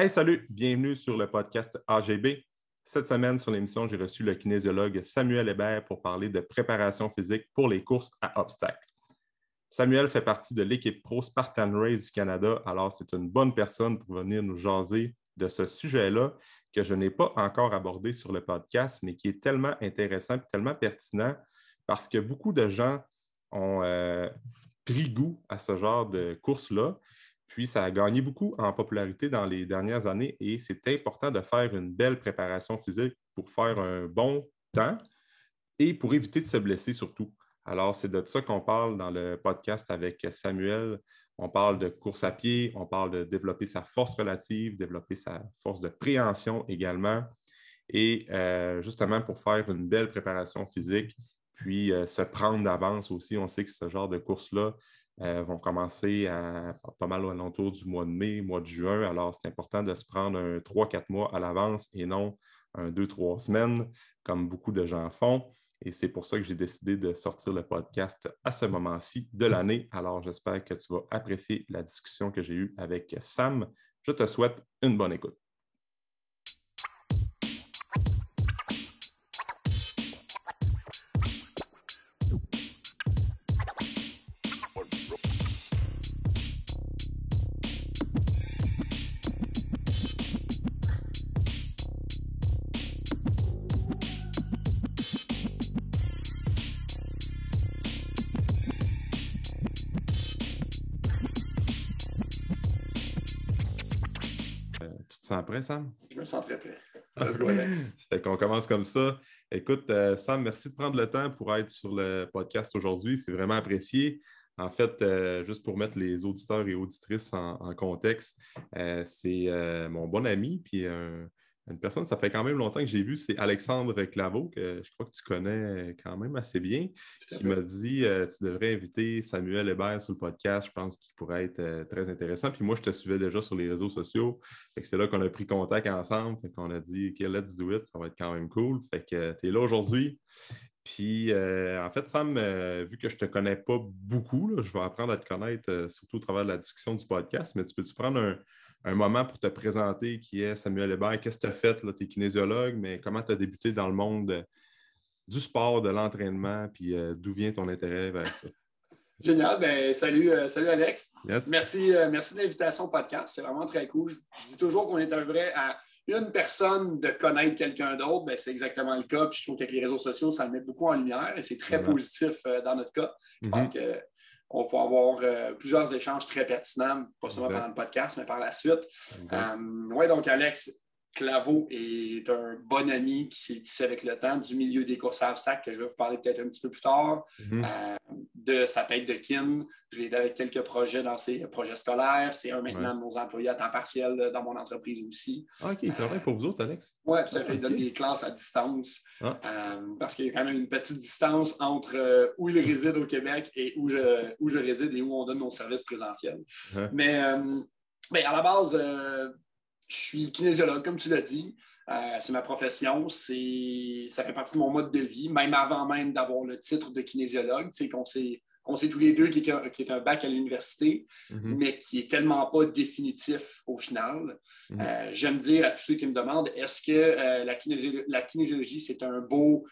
Hey, salut! Bienvenue sur le podcast AGB. Cette semaine, sur l'émission, j'ai reçu le kinésiologue Samuel Hébert pour parler de préparation physique pour les courses à obstacles. Samuel fait partie de l'équipe pro Spartan Race du Canada, alors c'est une bonne personne pour venir nous jaser de ce sujet-là que je n'ai pas encore abordé sur le podcast, mais qui est tellement intéressant et tellement pertinent parce que beaucoup de gens ont pris goût à ce genre de course-là. Puis, ça a gagné beaucoup en popularité dans les dernières années et c'est important de faire une belle préparation physique pour faire un bon temps et pour éviter de se blesser surtout. Alors, c'est de ça qu'on parle dans le podcast avec Samuel. On parle de course à pied, on parle de développer sa force relative, développer sa force de préhension également et justement pour faire une belle préparation physique, puis se prendre d'avance aussi. On sait que ce genre de course-là, vont commencer à pas mal alentour du mois de mai, mois de juin. Alors, c'est important de se prendre un 3-4 mois à l'avance et non un 2-3 semaines, comme beaucoup de gens font. Et c'est pour ça que j'ai décidé de sortir le podcast à ce moment-ci de l'année. Alors, j'espère que tu vas apprécier la discussion que j'ai eue avec Sam. Je te souhaite une bonne écoute. Prêt, Sam? Je me sens très prêt. Let's go, Alex. Fait qu'on commence comme ça. Écoute, Sam, merci de prendre le temps pour être sur le podcast aujourd'hui. C'est vraiment apprécié. En fait, juste pour mettre les auditeurs et auditrices en contexte, c'est mon bon ami, puis une personne, ça fait quand même longtemps que j'ai vu, c'est Alexandre Claveau, que je crois que tu connais quand même assez bien, qui m'a dit tu devrais inviter Samuel Hébert sur le podcast. Je pense qu'il pourrait être très intéressant. Puis moi, je te suivais déjà sur les réseaux sociaux. Fait que c'est là qu'on a pris contact ensemble. Fait qu'on a dit OK, let's do it, ça va être quand même cool. Fait que tu es là aujourd'hui. Puis en fait, Sam, vu que je ne te connais pas beaucoup, là, je vais apprendre à te connaître, surtout au travers de la discussion du podcast, mais tu peux-tu prendre un moment pour te présenter qui est Samuel Hébert? Qu'est-ce que tu as fait? Tu es kinésiologue, mais comment tu as débuté dans le monde du sport, de l'entraînement, puis d'où vient ton intérêt vers ça? Génial. Ben, salut Alex. Yes. Merci de l'invitation au podcast. C'est vraiment très cool. Je dis toujours qu'on est un vrai à une personne de connaître quelqu'un d'autre. Ben, c'est exactement le cas. Puis je trouve qu'avec les réseaux sociaux, ça le met beaucoup en lumière et c'est très positif dans notre cas. Je pense que on peut avoir plusieurs échanges très pertinents, pas seulement pendant le podcast, mais par la suite. Oui, donc Alex Claveau est un bon ami qui s'est tissé avec le temps du milieu des courses à obstacles, que je vais vous parler peut-être un petit peu plus tard, de sa tête de kin. Je l'ai aidé avec quelques projets dans ses projets scolaires. C'est un maintenant de nos employés à temps partiel dans mon entreprise aussi. Ah, OK, il travaille pour vous autres, Alex? Oui, tout à fait. Il donne des classes à distance parce qu'il y a quand même une petite distance entre où il réside au Québec et où je réside et où on donne nos services présentiels. Mais à la base... je suis kinésiologue, comme tu l'as dit. C'est ma profession. Ça fait partie de mon mode de vie, même avant même d'avoir le titre de kinésiologue, qu'on sait tous les deux qui est un bac à l'université, mais qui n'est tellement pas définitif au final. J'aime dire à tous ceux qui me demandent, est-ce que la kinésiologie, c'est un bon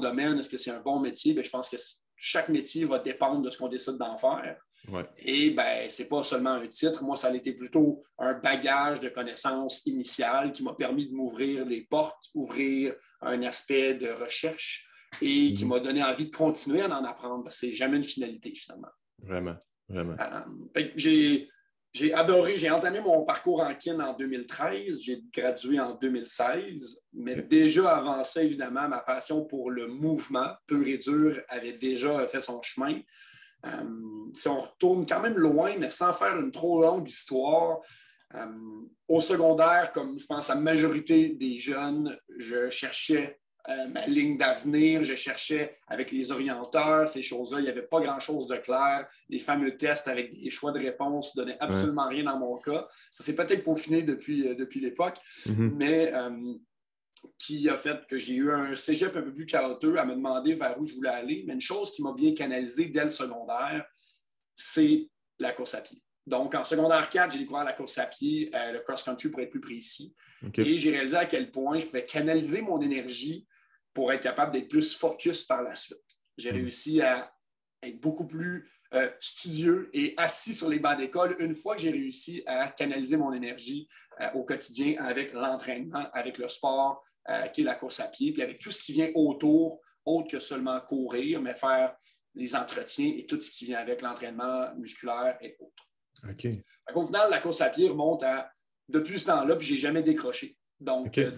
domaine? Est-ce que c'est un bon métier? Bien, je pense que chaque métier va dépendre de ce qu'on décide d'en faire. Ouais. Et bien, ce n'est pas seulement un titre. Moi, ça a été plutôt un bagage de connaissances initiales qui m'a permis de m'ouvrir les portes, ouvrir un aspect de recherche et qui m'a donné envie de continuer à en apprendre parce que c'est jamais une finalité, finalement. Vraiment, vraiment. J'ai adoré, j'ai entamé mon parcours en kin en 2013, j'ai gradué en 2016, mais déjà avant ça, évidemment, ma passion pour le mouvement pur et dur avait déjà fait son chemin. Si on retourne quand même loin, mais sans faire une trop longue histoire, au secondaire, comme je pense la majorité des jeunes, je cherchais ma ligne d'avenir, je cherchais avec les orienteurs, ces choses-là, il n'y avait pas grand-chose de clair. Les fameux tests avec des choix de réponse ne donnaient absolument rien dans mon cas. Ça s'est peut-être peaufiné depuis l'époque, mais qui a fait que j'ai eu un cégep un peu plus chaotique à me demander vers où je voulais aller. Mais une chose qui m'a bien canalisé dès le secondaire, c'est la course à pied. Donc, en secondaire 4, j'ai découvert la course à pied, le cross-country pour être plus précis. Okay. Et j'ai réalisé à quel point je pouvais canaliser mon énergie pour être capable d'être plus focus par la suite. J'ai réussi à être beaucoup plus studieux et assis sur les bancs d'école une fois que j'ai réussi à canaliser mon énergie au quotidien avec l'entraînement, avec le sport, qui est la course à pied, puis avec tout ce qui vient autour, autre que seulement courir, mais faire les entretiens et tout ce qui vient avec l'entraînement musculaire et autres. Okay. Au final, la course à pied remonte à, depuis ce temps-là, puis je n'ai jamais décroché. Donc, okay.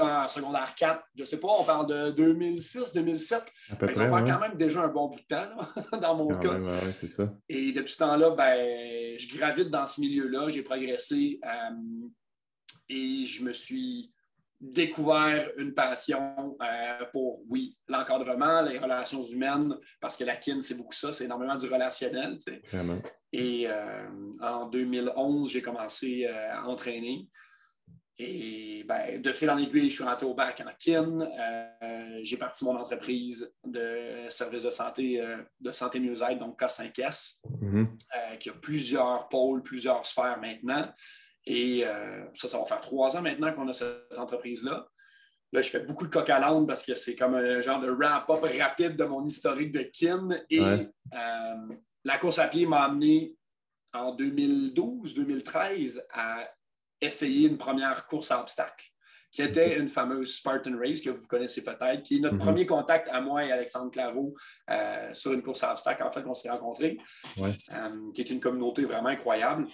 En secondaire 4, je ne sais pas, on parle de 2006, 2007. À peu près, on va quand même déjà un bon bout de temps, là, dans mon cas. Ouais, ouais, c'est ça. Et depuis ce temps-là, ben, je gravite dans ce milieu-là, j'ai progressé et je me suis découvert une passion pour, oui, l'encadrement, les relations humaines, parce que la kin, c'est beaucoup ça, c'est énormément du relationnel. Tu sais. Vraiment. Et en 2011, j'ai commencé à entraîner. Et ben, de fil en aiguille, je suis rentré au bac en kin. J'ai parti mon entreprise de service de santé mieux-être, donc K5S, qui a plusieurs pôles, plusieurs sphères maintenant. Et ça va faire 3 ans maintenant qu'on a cette entreprise-là. Là, je fais beaucoup de coq à l'âne parce que c'est comme un genre de wrap-up rapide de mon historique de kin. Et la course à pied m'a amené en 2012-2013 à essayer une première course à obstacles, qui était une fameuse Spartan Race que vous connaissez peut-être, qui est notre premier contact à moi et Alexandre Claveau sur une course à obstacles. En fait, on s'est rencontrés, qui est une communauté vraiment incroyable.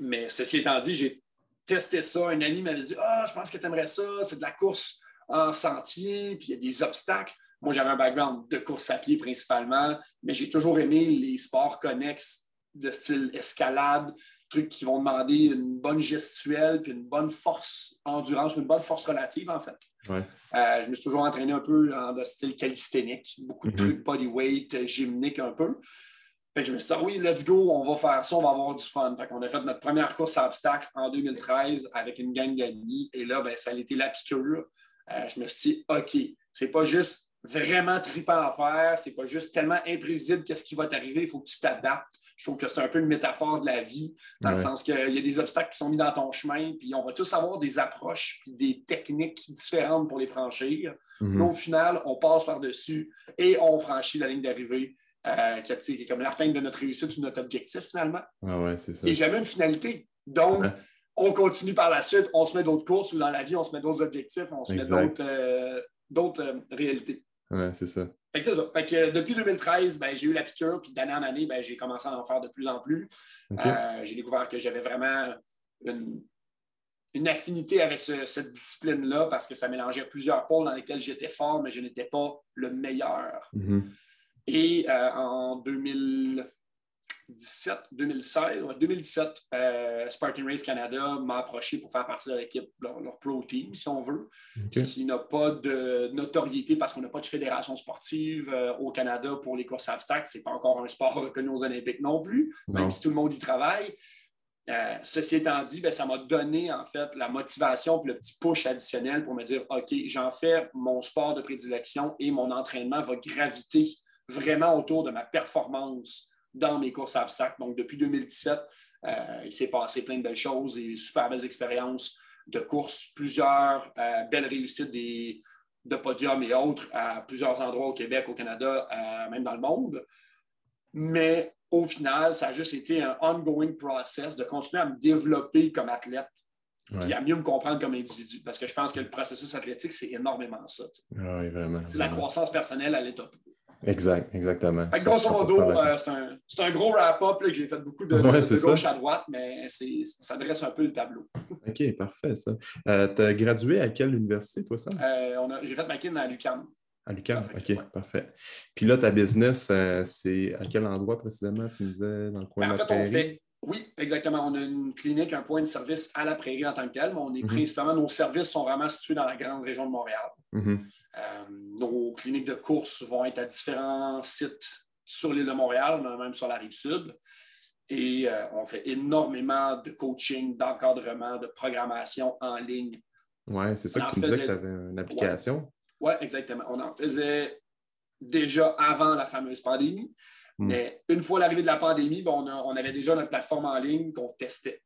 Mais ceci étant dit, j'ai testé ça. Un ami m'avait dit « Ah, je pense que tu aimerais ça, c'est de la course en sentier, puis il y a des obstacles. » Moi, j'avais un background de course à pied principalement, mais j'ai toujours aimé les sports connexes de style escalade, trucs qui vont demander une bonne gestuelle, puis une bonne force endurance, une bonne force relative, en fait. Ouais. Je me suis toujours entraîné un peu dans style calisthénique, beaucoup de trucs bodyweight, gymnique un peu. Fait que je me suis dit, oui, let's go, on va faire ça, on va avoir du fun. Fait qu'on a fait notre première course à obstacles en 2013 avec une gang d'amis. Et là, ben, ça a été la piqûre. Je me suis dit, OK, c'est pas juste vraiment trippant à faire, c'est pas juste tellement imprévisible qu'est-ce qui va t'arriver, il faut que tu t'adaptes. Je trouve que c'est un peu une métaphore de la vie, dans le sens qu'il y a des obstacles qui sont mis dans ton chemin, puis on va tous avoir des approches puis des techniques différentes pour les franchir. Mais au final, on passe par-dessus et on franchit la ligne d'arrivée. Qui est comme l'arteinte de notre réussite ou notre objectif, finalement. Ah ouais, c'est ça. Et jamais une finalité. Donc, on continue par la suite, on se met d'autres courses ou dans la vie, on se met d'autres objectifs, on se met d'autres réalités. Ouais, c'est ça. Fait que c'est ça. Fait que depuis 2013, ben, j'ai eu la piqûre, puis d'année en année, ben, j'ai commencé à en faire de plus en plus. Okay. J'ai découvert que j'avais vraiment une affinité avec cette discipline-là parce que ça mélangeait plusieurs pôles dans lesquels j'étais fort, mais je n'étais pas le meilleur. Et en 2017, Spartan Race Canada m'a approché pour faire partie de l'équipe, leur pro team, si on veut, ce qui n'a pas de notoriété parce qu'on n'a pas de fédération sportive au Canada pour les courses à obstacles. Ce n'est pas encore un sport reconnu aux Olympiques non plus, même si tout le monde y travaille. Ceci étant dit, ben, ça m'a donné en fait la motivation et le petit push additionnel pour me dire « OK, j'en fais mon sport de prédilection et mon entraînement va graviter vraiment autour de ma performance dans mes courses à obstacles. » Donc, depuis 2017, il s'est passé plein de belles choses, des super belles expériences de courses, plusieurs belles réussites de podiums et autres à plusieurs endroits au Québec, au Canada, même dans le monde. Mais au final, ça a juste été un ongoing process de continuer à me développer comme athlète puis à mieux me comprendre comme individu. Parce que je pense que le processus athlétique, c'est énormément ça. Oui, vraiment. C'est la croissance personnelle à l'état pur. Exact, exactement. Fait que grosso modo, c'est un gros wrap-up que j'ai fait beaucoup de gauche à droite, mais ça dresse un peu le tableau. OK, parfait, ça. Tu as gradué à quelle université, toi, ça? J'ai fait ma kin à Lucan. À Lucan, OK, parfait. Puis là, ta business, c'est à quel endroit précisément? Tu me disais dans le coin de la Prairie? Oui, exactement. On a une clinique, un point de service à la Prairie en tant que tel, mais on est principalement, nos services sont vraiment situés dans la grande région de Montréal. Nos cliniques de course vont être à différents sites sur l'île de Montréal, même sur la Rive-Sud. Et on fait énormément de coaching, d'encadrement, de programmation en ligne. Oui, c'est ça que tu me disais que tu avais une application. Oui, exactement. On en faisait déjà avant la fameuse pandémie. Mais une fois l'arrivée de la pandémie, ben, on avait déjà notre plateforme en ligne qu'on testait.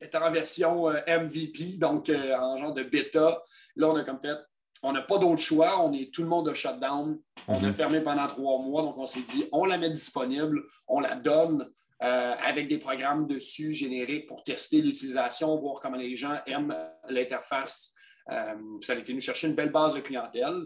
Elle était en version MVP, donc en genre de bêta. Là, on a comme fait, on n'a pas d'autre choix. Tout le monde a shut down. On a fermé pendant 3 mois. Donc, on s'est dit, on la met disponible, on la donne avec des programmes dessus génériques pour tester l'utilisation, voir comment les gens aiment l'interface. Ça a été nous chercher une belle base de clientèle.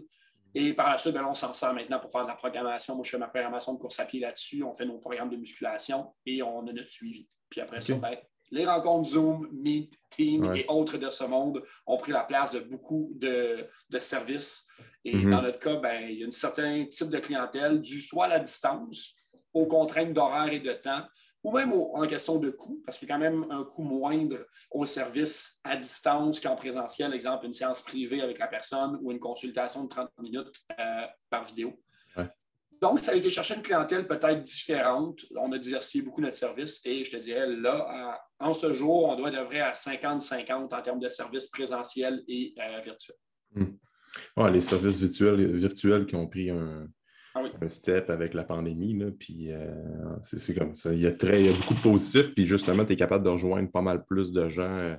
Et par la suite, ben, on s'en sert maintenant pour faire de la programmation. Moi, je fais ma programmation de course à pied là-dessus. On fait nos programmes de musculation et on a notre suivi. Puis après ça, ben, les rencontres Zoom, Meet, Team et autres de ce monde ont pris la place de beaucoup de services. Et dans notre cas, ben, il y a un certain type de clientèle dû soit à la distance, aux contraintes d'horaire et de temps, ou même en question de coût, parce qu'il y a quand même un coût moindre au service à distance qu'en présentiel, exemple une séance privée avec la personne ou une consultation de 30 minutes par vidéo. Ouais. Donc, ça a été chercher une clientèle peut-être différente. On a diversifié beaucoup notre service et je te dirais, là, en ce jour, on doit être à 50-50 en termes de services présentiels et virtuels. Les services virtuels qui ont pris un step avec la pandémie, là, puis c'est comme ça. Il y a beaucoup de positifs, puis justement, tu es capable de rejoindre pas mal plus de gens.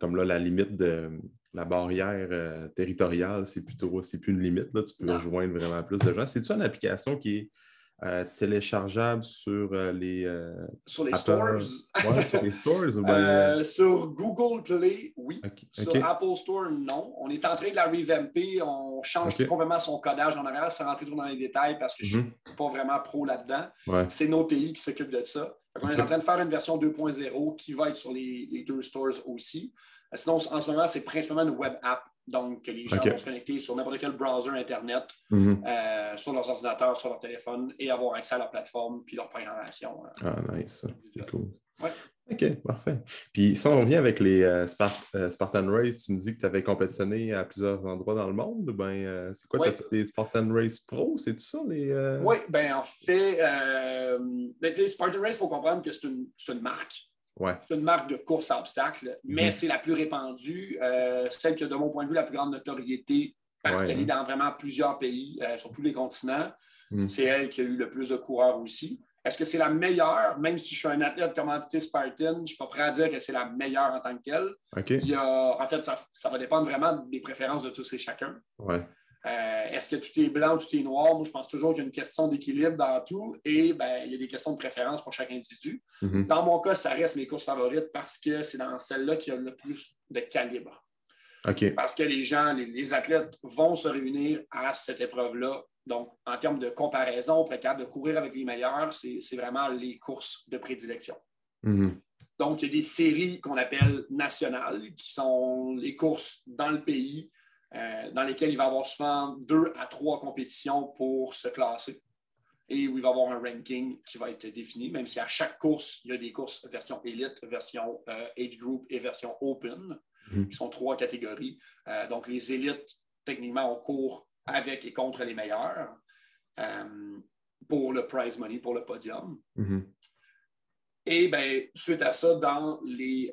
Comme là, la limite de la barrière territoriale, c'est plus une limite. Là, tu peux rejoindre vraiment plus de gens. C'est-tu une application qui est téléchargeable sur les... sur les stores? Oui, sur les stores. Sur Google Play, oui. Okay. Sur Apple Store, non. On est en train de la revamper. On change complètement son codage en arrière sans rentrer trop dans les détails parce que je ne suis pas vraiment pro là-dedans. Ouais. C'est nos TI qui s'occupent de ça. On est en train de faire une version 2.0 qui va être sur les 2 stores aussi. Sinon, en ce moment, c'est principalement une web app. Donc, les gens vont se connecter sur n'importe quel browser Internet, sur leurs ordinateurs, sur leur téléphone et avoir accès à leur plateforme puis leur programmation. Nice. C'est cool. Ouais. OK, parfait. Puis, si on revient avec les Spartan Race, tu me dis que tu avais compétitionné à plusieurs endroits dans le monde. C'est quoi? Tu as fait des Spartan Race Pro, c'est tout ça? Oui, bien, en fait, Spartan Race, il faut comprendre que c'est une marque. Ouais. C'est une marque de course à obstacles, mais c'est la plus répandue, celle qui a, de mon point de vue, la plus grande notoriété parce qu'elle est dans vraiment plusieurs pays, sur tous les continents. C'est elle qui a eu le plus de coureurs aussi. Est-ce que c'est la meilleure? Même si je suis un athlète commandité Spartan, je ne suis pas prêt à dire que c'est la meilleure en tant que telle. Okay. En fait, ça va dépendre vraiment des préférences de tous et chacun. Ouais. Est-ce que tout est blanc, tout est noir? Moi, je pense toujours qu'il y a une question d'équilibre dans tout et il y a des questions de préférence pour chaque individu. Dans mon cas, ça reste mes courses favorites parce que c'est dans celle-là qu'il y a le plus de calibre. Okay. Parce que les gens, les athlètes vont se réunir à cette épreuve-là. Donc, en termes de comparaison, on pourrait être capable de courir avec les meilleurs, c'est vraiment les courses de prédilection. Donc, il y a des séries qu'on appelle nationales, qui sont les courses dans le pays, dans lesquelles il va y avoir souvent 2 à 3 compétitions pour se classer et où il va y avoir un ranking qui va être défini, même si à chaque course, il y a des courses version élite, version age group et version open, qui sont 3 catégories. Donc, les élites, techniquement, on court avec et contre les meilleurs pour le prize money, pour le podium. Et bien, suite à ça, dans les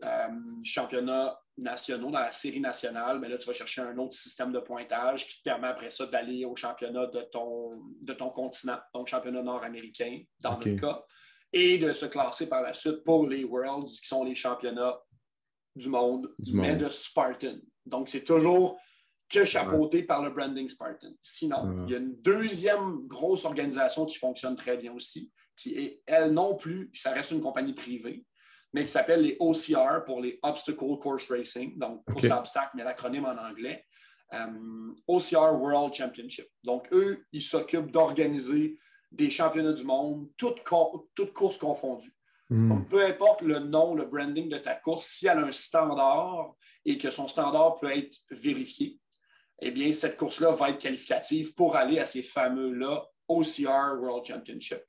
championnats nationaux, dans la série nationale, ben là, tu vas chercher un autre système de pointage qui te permet après ça d'aller au championnat de ton continent, donc championnat nord-américain, dans notre cas, et de se classer par la suite pour les Worlds, qui sont les championnats du monde. Mais de Spartan. Donc, c'est toujours que chapeauté par le branding Spartan. Sinon, il y a une deuxième grosse organisation qui fonctionne très bien aussi, qui est, elle non plus, ça reste une compagnie privée, mais qui s'appelle les OCR pour les Obstacle Course Racing, donc course à obstacle, mais l'acronyme en anglais, OCR World Championship. Donc, eux, ils s'occupent d'organiser des championnats du monde, toutes courses confondues. Donc, peu importe le nom, le branding de ta course, si elle a un standard et que son standard peut être vérifié, eh bien, cette course-là va être qualificative pour aller à ces fameux-là OCR World Championship,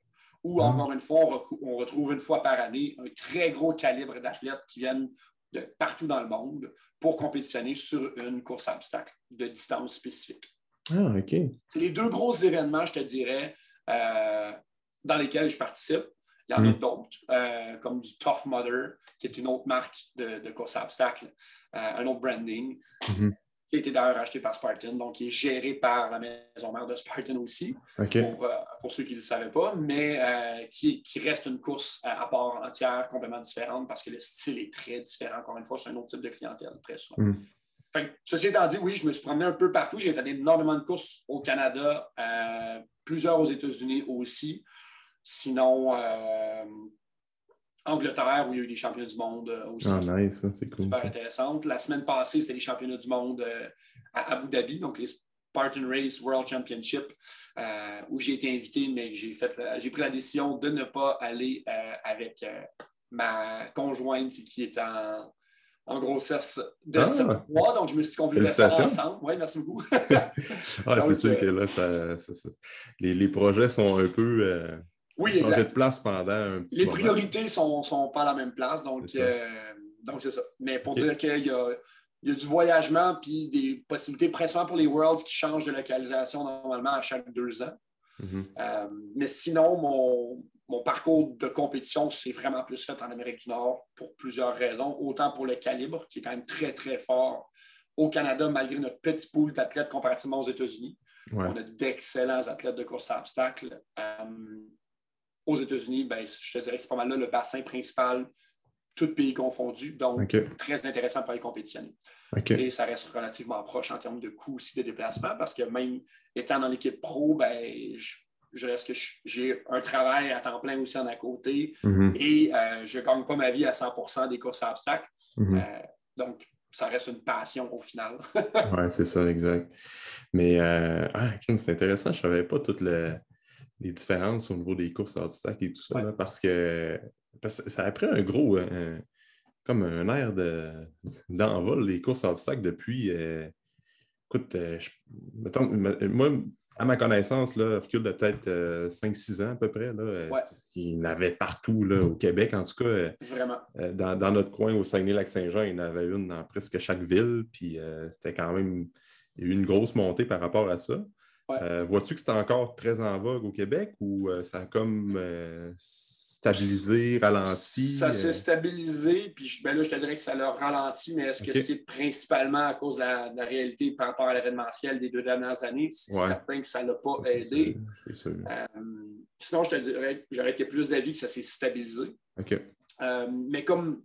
où, encore une fois, on retrouve une fois par année un très gros calibre d'athlètes qui viennent de partout dans le monde pour compétitionner sur une course à obstacles de distance spécifique. Ah, OK. C'est les 2 gros événements, je te dirais, dans lesquels je participe. Il y en a d'autres, comme du Tough Mother, qui est une autre marque de course à obstacles, un autre branding. qui a été d'ailleurs acheté par Spartan, donc qui est géré par la maison mère de Spartan aussi, okay, pour ceux qui ne le savaient pas, mais qui reste une course à part entière, complètement différente, parce que le style est très différent. Encore une fois, c'est un autre type de clientèle, très souvent. Mm. Fait que, ceci étant dit, oui, je me suis promené un peu partout. J'ai fait énormément de courses au Canada, plusieurs aux États-Unis aussi. Sinon, Angleterre, où il y a eu des championnats du monde aussi. Ah, nice, c'est cool. Super intéressante. La semaine passée, c'était les championnats du monde à Abu Dhabi, donc les Spartan Race World Championship, où j'ai été invité, mais j'ai pris la décision de ne pas aller avec ma conjointe qui est en grossesse de 7 mois. Donc, je me suis dit qu'on voulait faire ça ensemble. Oui, merci beaucoup. Ah, c'est sûr que là, ça, les projets sont un peu... Oui, exact. Changer de place pendant un petit moment. Priorités ne sont pas à la même place, donc c'est ça. Mais pour dire qu'il y a du voyagement puis des possibilités, principalement pour les Worlds qui changent de localisation normalement à chaque 2 ans. Mm-hmm. Mais sinon, mon parcours de compétition s'est vraiment plus fait en Amérique du Nord pour plusieurs raisons. Autant pour le calibre, qui est quand même très, très fort au Canada, malgré notre petit pool d'athlètes comparativement aux États-Unis. Ouais. On a d'excellents athlètes de course à obstacles. Aux États-Unis, ben, je te dirais que c'est pas mal là le bassin principal, tout pays confondu, donc très intéressant pour les compétitionner. Okay. Et ça reste relativement proche en termes de coûts aussi de déplacement, parce que même étant dans l'équipe pro, ben, j'ai un travail à temps plein aussi en à côté, mm-hmm, et je ne gagne pas ma vie à 100% des courses à obstacles. Mm-hmm. Donc, ça reste une passion au final. Oui, c'est ça, exact. Mais c'est intéressant, je ne savais pas tout les différences au niveau des courses à obstacles et tout ça, là, parce que ça a pris un gros, comme un air d'envol, les courses à obstacles depuis, moi, à ma connaissance, là, recul de peut-être 5-6 ans à peu près, là, il y en avait partout là, au Québec, en tout cas, dans notre coin, au Saguenay-Lac-Saint-Jean, il y en avait une dans presque chaque ville, puis c'était quand même, il y a eu une grosse montée par rapport à ça. Ouais. Vois-tu que c'est encore très en vogue au Québec ou ça a comme stabilisé, ralenti? Ça s'est stabilisé, puis je te dirais que ça l'a ralenti, mais est-ce que c'est principalement à cause de la réalité par rapport à l'événementiel des 2 dernières années? C'est certain que ça ne l'a pas aidé. C'est sûr. Sinon, je te dirais que j'aurais été plus d'avis que ça s'est stabilisé. Okay. Mais comme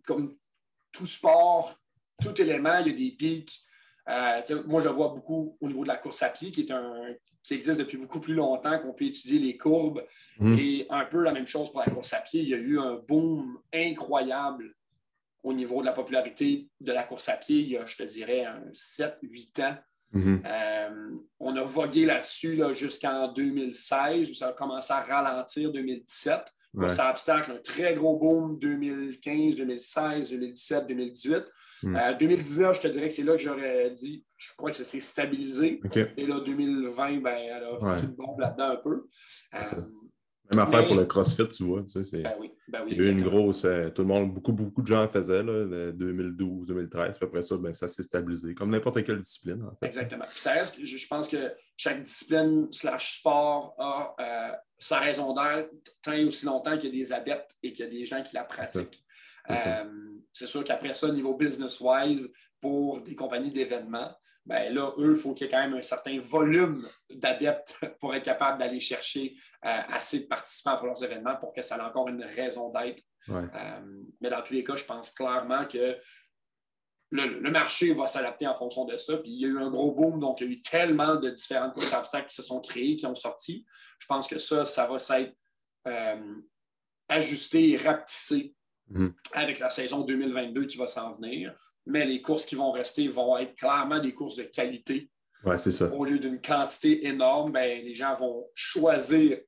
tout sport, tout élément, il y a des pics. Moi, je le vois beaucoup au niveau de la course à pied, qui existe depuis beaucoup plus longtemps, qu'on peut étudier les courbes. Mmh. Et un peu la même chose pour la course à pied. Il y a eu un boom incroyable au niveau de la popularité de la course à pied il y a, je te dirais, 7-8 ans. Mmh. On a vogué là-dessus jusqu'en 2016, où ça a commencé à ralentir, 2017. Ça obstacle un très gros boom 2015, 2016, 2017, 2018. 2019, je te dirais que c'est là que j'aurais dit, je crois que ça s'est stabilisé. Okay. Et là, 2020, ben, elle a foutu de bombe là-dedans un peu. Même affaire pour le CrossFit, tu vois. Tu sais, ben oui, il y a eu une grosse... tout le monde, beaucoup de gens faisaient, là, 2012, 2013. Puis après ça, ben, ça s'est stabilisé, comme n'importe quelle discipline. En fait. Exactement. Puis ça reste, je pense que chaque discipline / sport a sa raison d'être tant et aussi longtemps qu'il y a des adeptes et qu'il y a des gens qui la pratiquent. C'est sûr qu'après ça, niveau business-wise, pour des compagnies d'événements, ben là, eux, il faut qu'il y ait quand même un certain volume d'adeptes pour être capable d'aller chercher assez de participants pour leurs événements pour que ça ait encore une raison d'être. Ouais. Mais dans tous les cas, je pense clairement que le marché va s'adapter en fonction de ça. Puis il y a eu un gros boom, donc il y a eu tellement de différentes courses à obstacles qui se sont créées, qui ont sorti. Je pense que ça va s'être ajusté et rapetissé avec la saison 2022 qui va s'en venir. Mais les courses qui vont rester vont être clairement des courses de qualité. Ouais, c'est ça. Au lieu d'une quantité énorme, ben, les gens vont choisir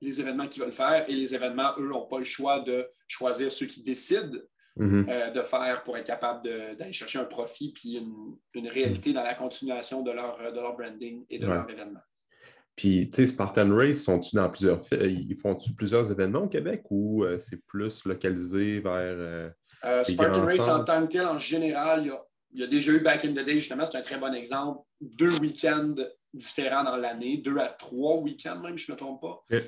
les événements qu'ils veulent faire et les événements, eux, n'ont pas le choix de choisir ceux qui décident de faire pour être capable d'aller chercher un profit puis une réalité dans la continuation de leur branding et de leur événement. Puis, tu sais, Spartan Race, ils font-tu plusieurs événements au Québec ou c'est plus localisé vers... Spartan Race en tant que tel, en général, il y a déjà eu Back in the Day, justement, c'est un très bon exemple. 2 week-ends différents dans l'année, 2 à 3 week-ends même, je ne me trompe pas. Okay.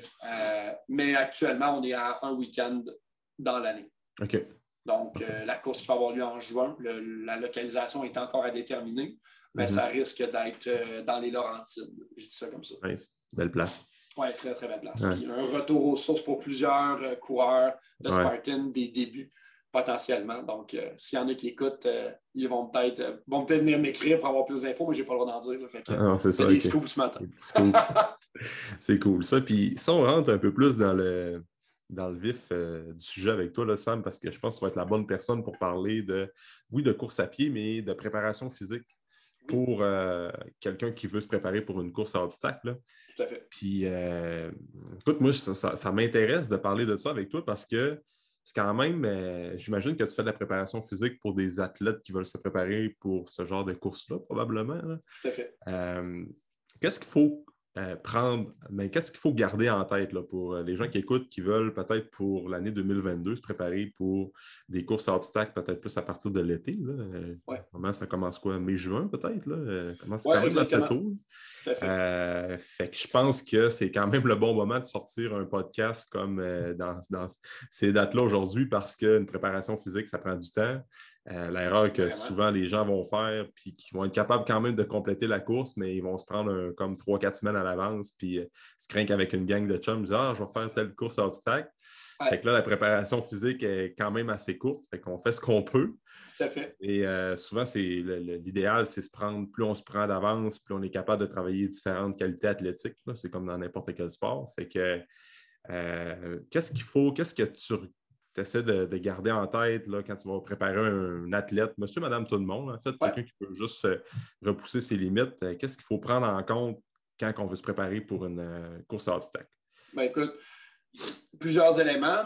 Mais actuellement, on est à un week-end dans l'année. OK. Donc, la course qui va avoir lieu en juin, la localisation est encore à déterminer, mais ça risque d'être dans les Laurentides. Je dis ça comme ça. Nice. Belle place. Oui, très, très belle place. Ouais. Puis, un retour aux sources pour plusieurs coureurs de Spartan, des débuts potentiellement. Donc, s'il y en a qui écoutent, ils vont peut-être venir m'écrire pour avoir plus d'infos, mais je n'ai pas le droit d'en dire. Fait que, des scoops ce matin. C'est cool, ça. Puis, si on rentre un peu plus dans le vif du sujet avec toi, là, Sam, parce que je pense que tu vas être la bonne personne pour parler de course à pied, mais de préparation physique pour quelqu'un qui veut se préparer pour une course à obstacles. Là. Tout à fait. Puis, écoute, moi, ça m'intéresse de parler de ça avec toi parce que c'est quand même, j'imagine que tu fais de la préparation physique pour des athlètes qui veulent se préparer pour ce genre de course-là, probablement. Là. Tout à fait. Qu'est-ce qu'il faut qu'est-ce qu'il faut garder en tête là, pour les gens qui écoutent, qui veulent peut-être pour l'année 2022 se préparer pour des courses à obstacles, peut-être plus à partir de l'été. Là. Comment ça commence quoi? Mai-juin peut-être? Là? Comment c'est quand même assez tôt? Tout à fait. Fait que je pense que c'est quand même le bon moment de sortir un podcast comme dans ces dates-là aujourd'hui parce qu'une préparation physique, ça prend du temps. L'erreur que souvent les gens vont faire puis qu'ils vont être capables quand même de compléter la course, mais ils vont se prendre comme 3-4 semaines à l'avance puis se craindre qu'avec une gang de chums, ils disent « Ah, je vais faire telle course à obstacle. » Fait que là, la préparation physique est quand même assez courte. Fait qu'on fait ce qu'on peut. Tout à fait. Et souvent, c'est l'idéal, c'est se prendre, plus on se prend d'avance, plus on est capable de travailler différentes qualités athlétiques. Là. C'est comme dans n'importe quel sport. Fait que qu'est-ce que tu essaies de garder en tête là, quand tu vas préparer un athlète, monsieur, madame, tout le monde, en fait, quelqu'un qui peut juste repousser ses limites, qu'est-ce qu'il faut prendre en compte quand on veut se préparer pour une course à obstacles? Ben écoute, plusieurs éléments.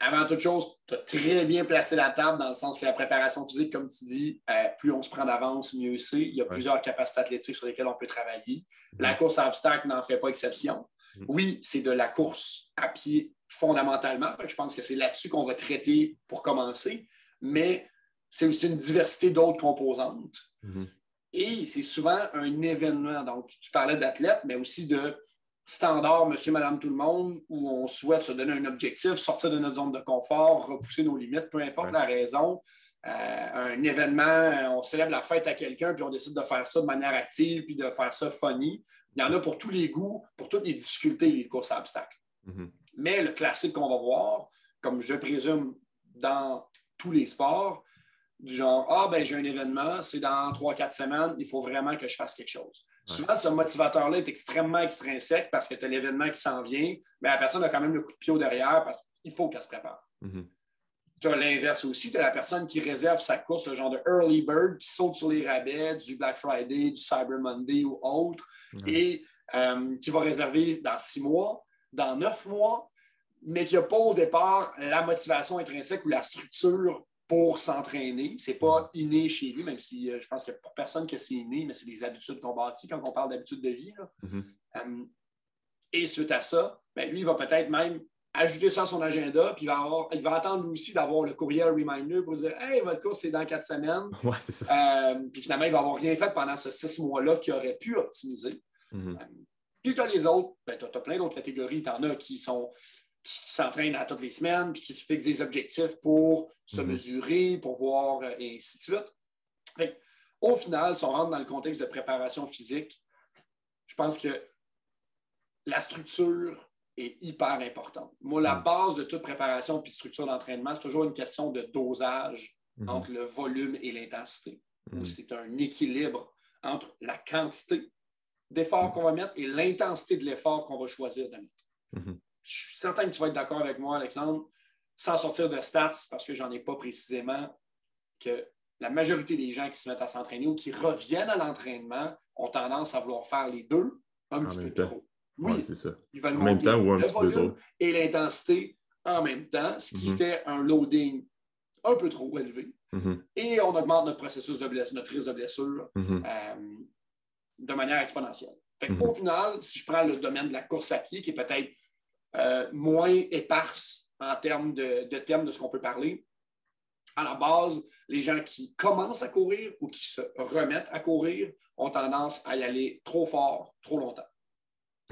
Avant toute chose, tu as très bien placé la table dans le sens que la préparation physique, comme tu dis, plus on se prend d'avance, mieux c'est. Il y a plusieurs capacités athlétiques sur lesquelles on peut travailler. La course à obstacles n'en fait pas exception. Oui, c'est de la course à pied fondamentalement. Je pense que c'est là-dessus qu'on va traiter pour commencer, mais c'est aussi une diversité d'autres composantes. Et c'est souvent un événement. Donc, tu parlais d'athlète, mais aussi de standard, monsieur, madame, tout le monde, où on souhaite se donner un objectif, sortir de notre zone de confort, repousser nos limites, peu importe la raison. Un événement, on célèbre la fête à quelqu'un, puis on décide de faire ça de manière active, puis de faire ça funny. Il y en a pour tous les goûts, pour toutes les difficultés, les courses à obstacles. Mais le classique qu'on va voir, comme je présume dans tous les sports, du genre, j'ai un événement, c'est dans 3-4 semaines, il faut vraiment que je fasse quelque chose. Souvent, ce motivateur-là est extrêmement extrinsèque parce que tu as l'événement qui s'en vient, mais la personne a quand même le coup de pied au derrière parce qu'il faut qu'elle se prépare. Tu as l'inverse aussi, tu as la personne qui réserve sa course, le genre de early bird, qui saute sur les rabais du Black Friday, du Cyber Monday ou autre, et qui va réserver dans 6 mois, dans 9 mois, mais qui n'a pas au départ la motivation intrinsèque ou la structure pour s'entraîner. Ce n'est pas inné chez lui, même si je pense que pour personne que c'est inné, mais c'est des habitudes qu'on bâtit quand on parle d'habitudes de vie. Là. Et suite à ça, lui, il va peut-être même ajouter ça à son agenda, puis il va attendre lui aussi d'avoir le courriel reminder pour dire « Hey, votre course, c'est dans 4 semaines. » Ouais, c'est ça. Puis finalement, il va avoir rien fait pendant ce 6 mois-là qu'il aurait pu optimiser. Puis tu as les autres, tu as plein d'autres catégories. Tu en as qui s'entraînent à toutes les semaines, puis qui se fixent des objectifs pour se mesurer, pour voir, et ainsi de suite. Fait, au final, si on rentre dans le contexte de préparation physique, je pense que la structure est hyper importante. Moi, la base de toute préparation puis de structure d'entraînement, c'est toujours une question de dosage entre le volume et l'intensité. C'est un équilibre entre la quantité d'effort qu'on va mettre et l'intensité de l'effort qu'on va choisir de mettre. Je suis certain que tu vas être d'accord avec moi, Alexandre, sans sortir de stats, parce que j'en ai pas précisément, que la majorité des gens qui se mettent à s'entraîner ou qui reviennent à l'entraînement ont tendance à vouloir faire les deux un petit peu trop. Oui, c'est ça. Ils veulent monter le volume et l'intensité en même temps, ce qui fait un loading un peu trop élevé. Et on augmente notre processus de blessure, notre risque de blessure de manière exponentielle. Fait qu'au final, si je prends le domaine de la course à pied, qui est peut-être moins éparse en termes de thèmes de ce qu'on peut parler. À la base, les gens qui commencent à courir ou qui se remettent à courir ont tendance à y aller trop fort, trop longtemps.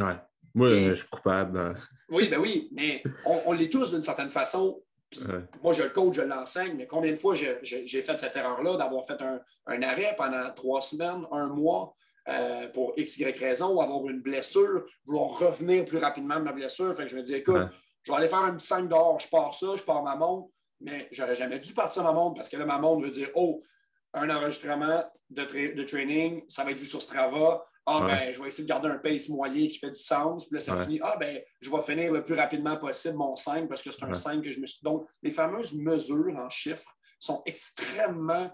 Oui, moi, je suis coupable. Oui, mais on l'est tous d'une certaine façon Puis, moi, je le coach, je l'enseigne, mais combien de fois j'ai fait cette erreur-là d'avoir fait un arrêt pendant 3 semaines, 1 mois, pour X, Y raison, ou avoir une blessure, vouloir revenir plus rapidement de ma blessure. Fait que je me dis, écoute, je vais aller faire un petit 5 dehors, je pars ma montre, mais j'aurais jamais dû partir ma montre parce que là, ma montre veut dire, oh, un enregistrement de training, ça va être vu sur Strava. Ah, ben, je vais essayer de garder un pace moyen qui fait du sens. Puis là, ça finit. Ah, ben, je vais finir le plus rapidement possible mon 5 parce que c'est un 5 que je me suis. Donc, les fameuses mesures en chiffres sont extrêmement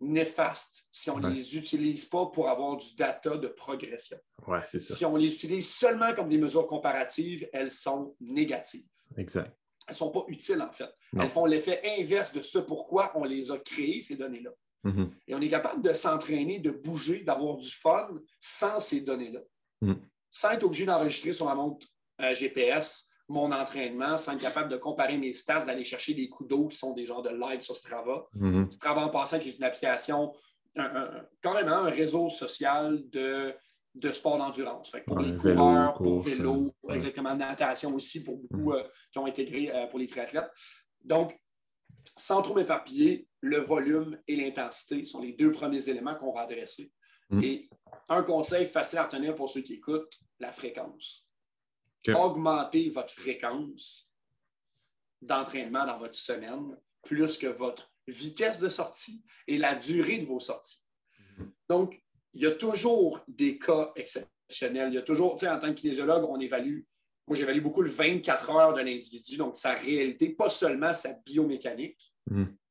néfastes si on ne les utilise pas pour avoir du data de progression. Ouais, c'est ça. Si on les utilise seulement comme des mesures comparatives, elles sont négatives. Exact. Elles ne sont pas utiles, en fait. Non. Elles font l'effet inverse de ce pourquoi on les a créées, ces données-là. Mm-hmm. Et on est capable de s'entraîner, de bouger, d'avoir du fun sans ces données-là. Mm-hmm. Sans être obligé d'enregistrer sur la montre GPS mon entraînement, sans être capable de comparer mes stats, d'aller chercher des coups d'eau qui sont des genres de live sur Strava. Mm-hmm. Strava, en passant, qui est une application, carrément un réseau social de sport d'endurance. Fait que pour les coureurs, pour vélo, exactement, natation aussi, pour beaucoup qui ont intégré pour les triathlètes. Donc, sans trop m'éparpiller, le volume et l'intensité sont les 2 premiers éléments qu'on va adresser. Mmh. Et un conseil facile à retenir pour ceux qui écoutent, la fréquence. Okay. Augmentez votre fréquence d'entraînement dans votre semaine plus que votre vitesse de sortie et la durée de vos sorties. Mmh. Donc, il y a toujours des cas exceptionnels. Il y a toujours, tu sais, en tant que kinésiologue, on évalue. Moi, j'évalue beaucoup le 24 heures de l'individu, donc sa réalité, pas seulement sa biomécanique,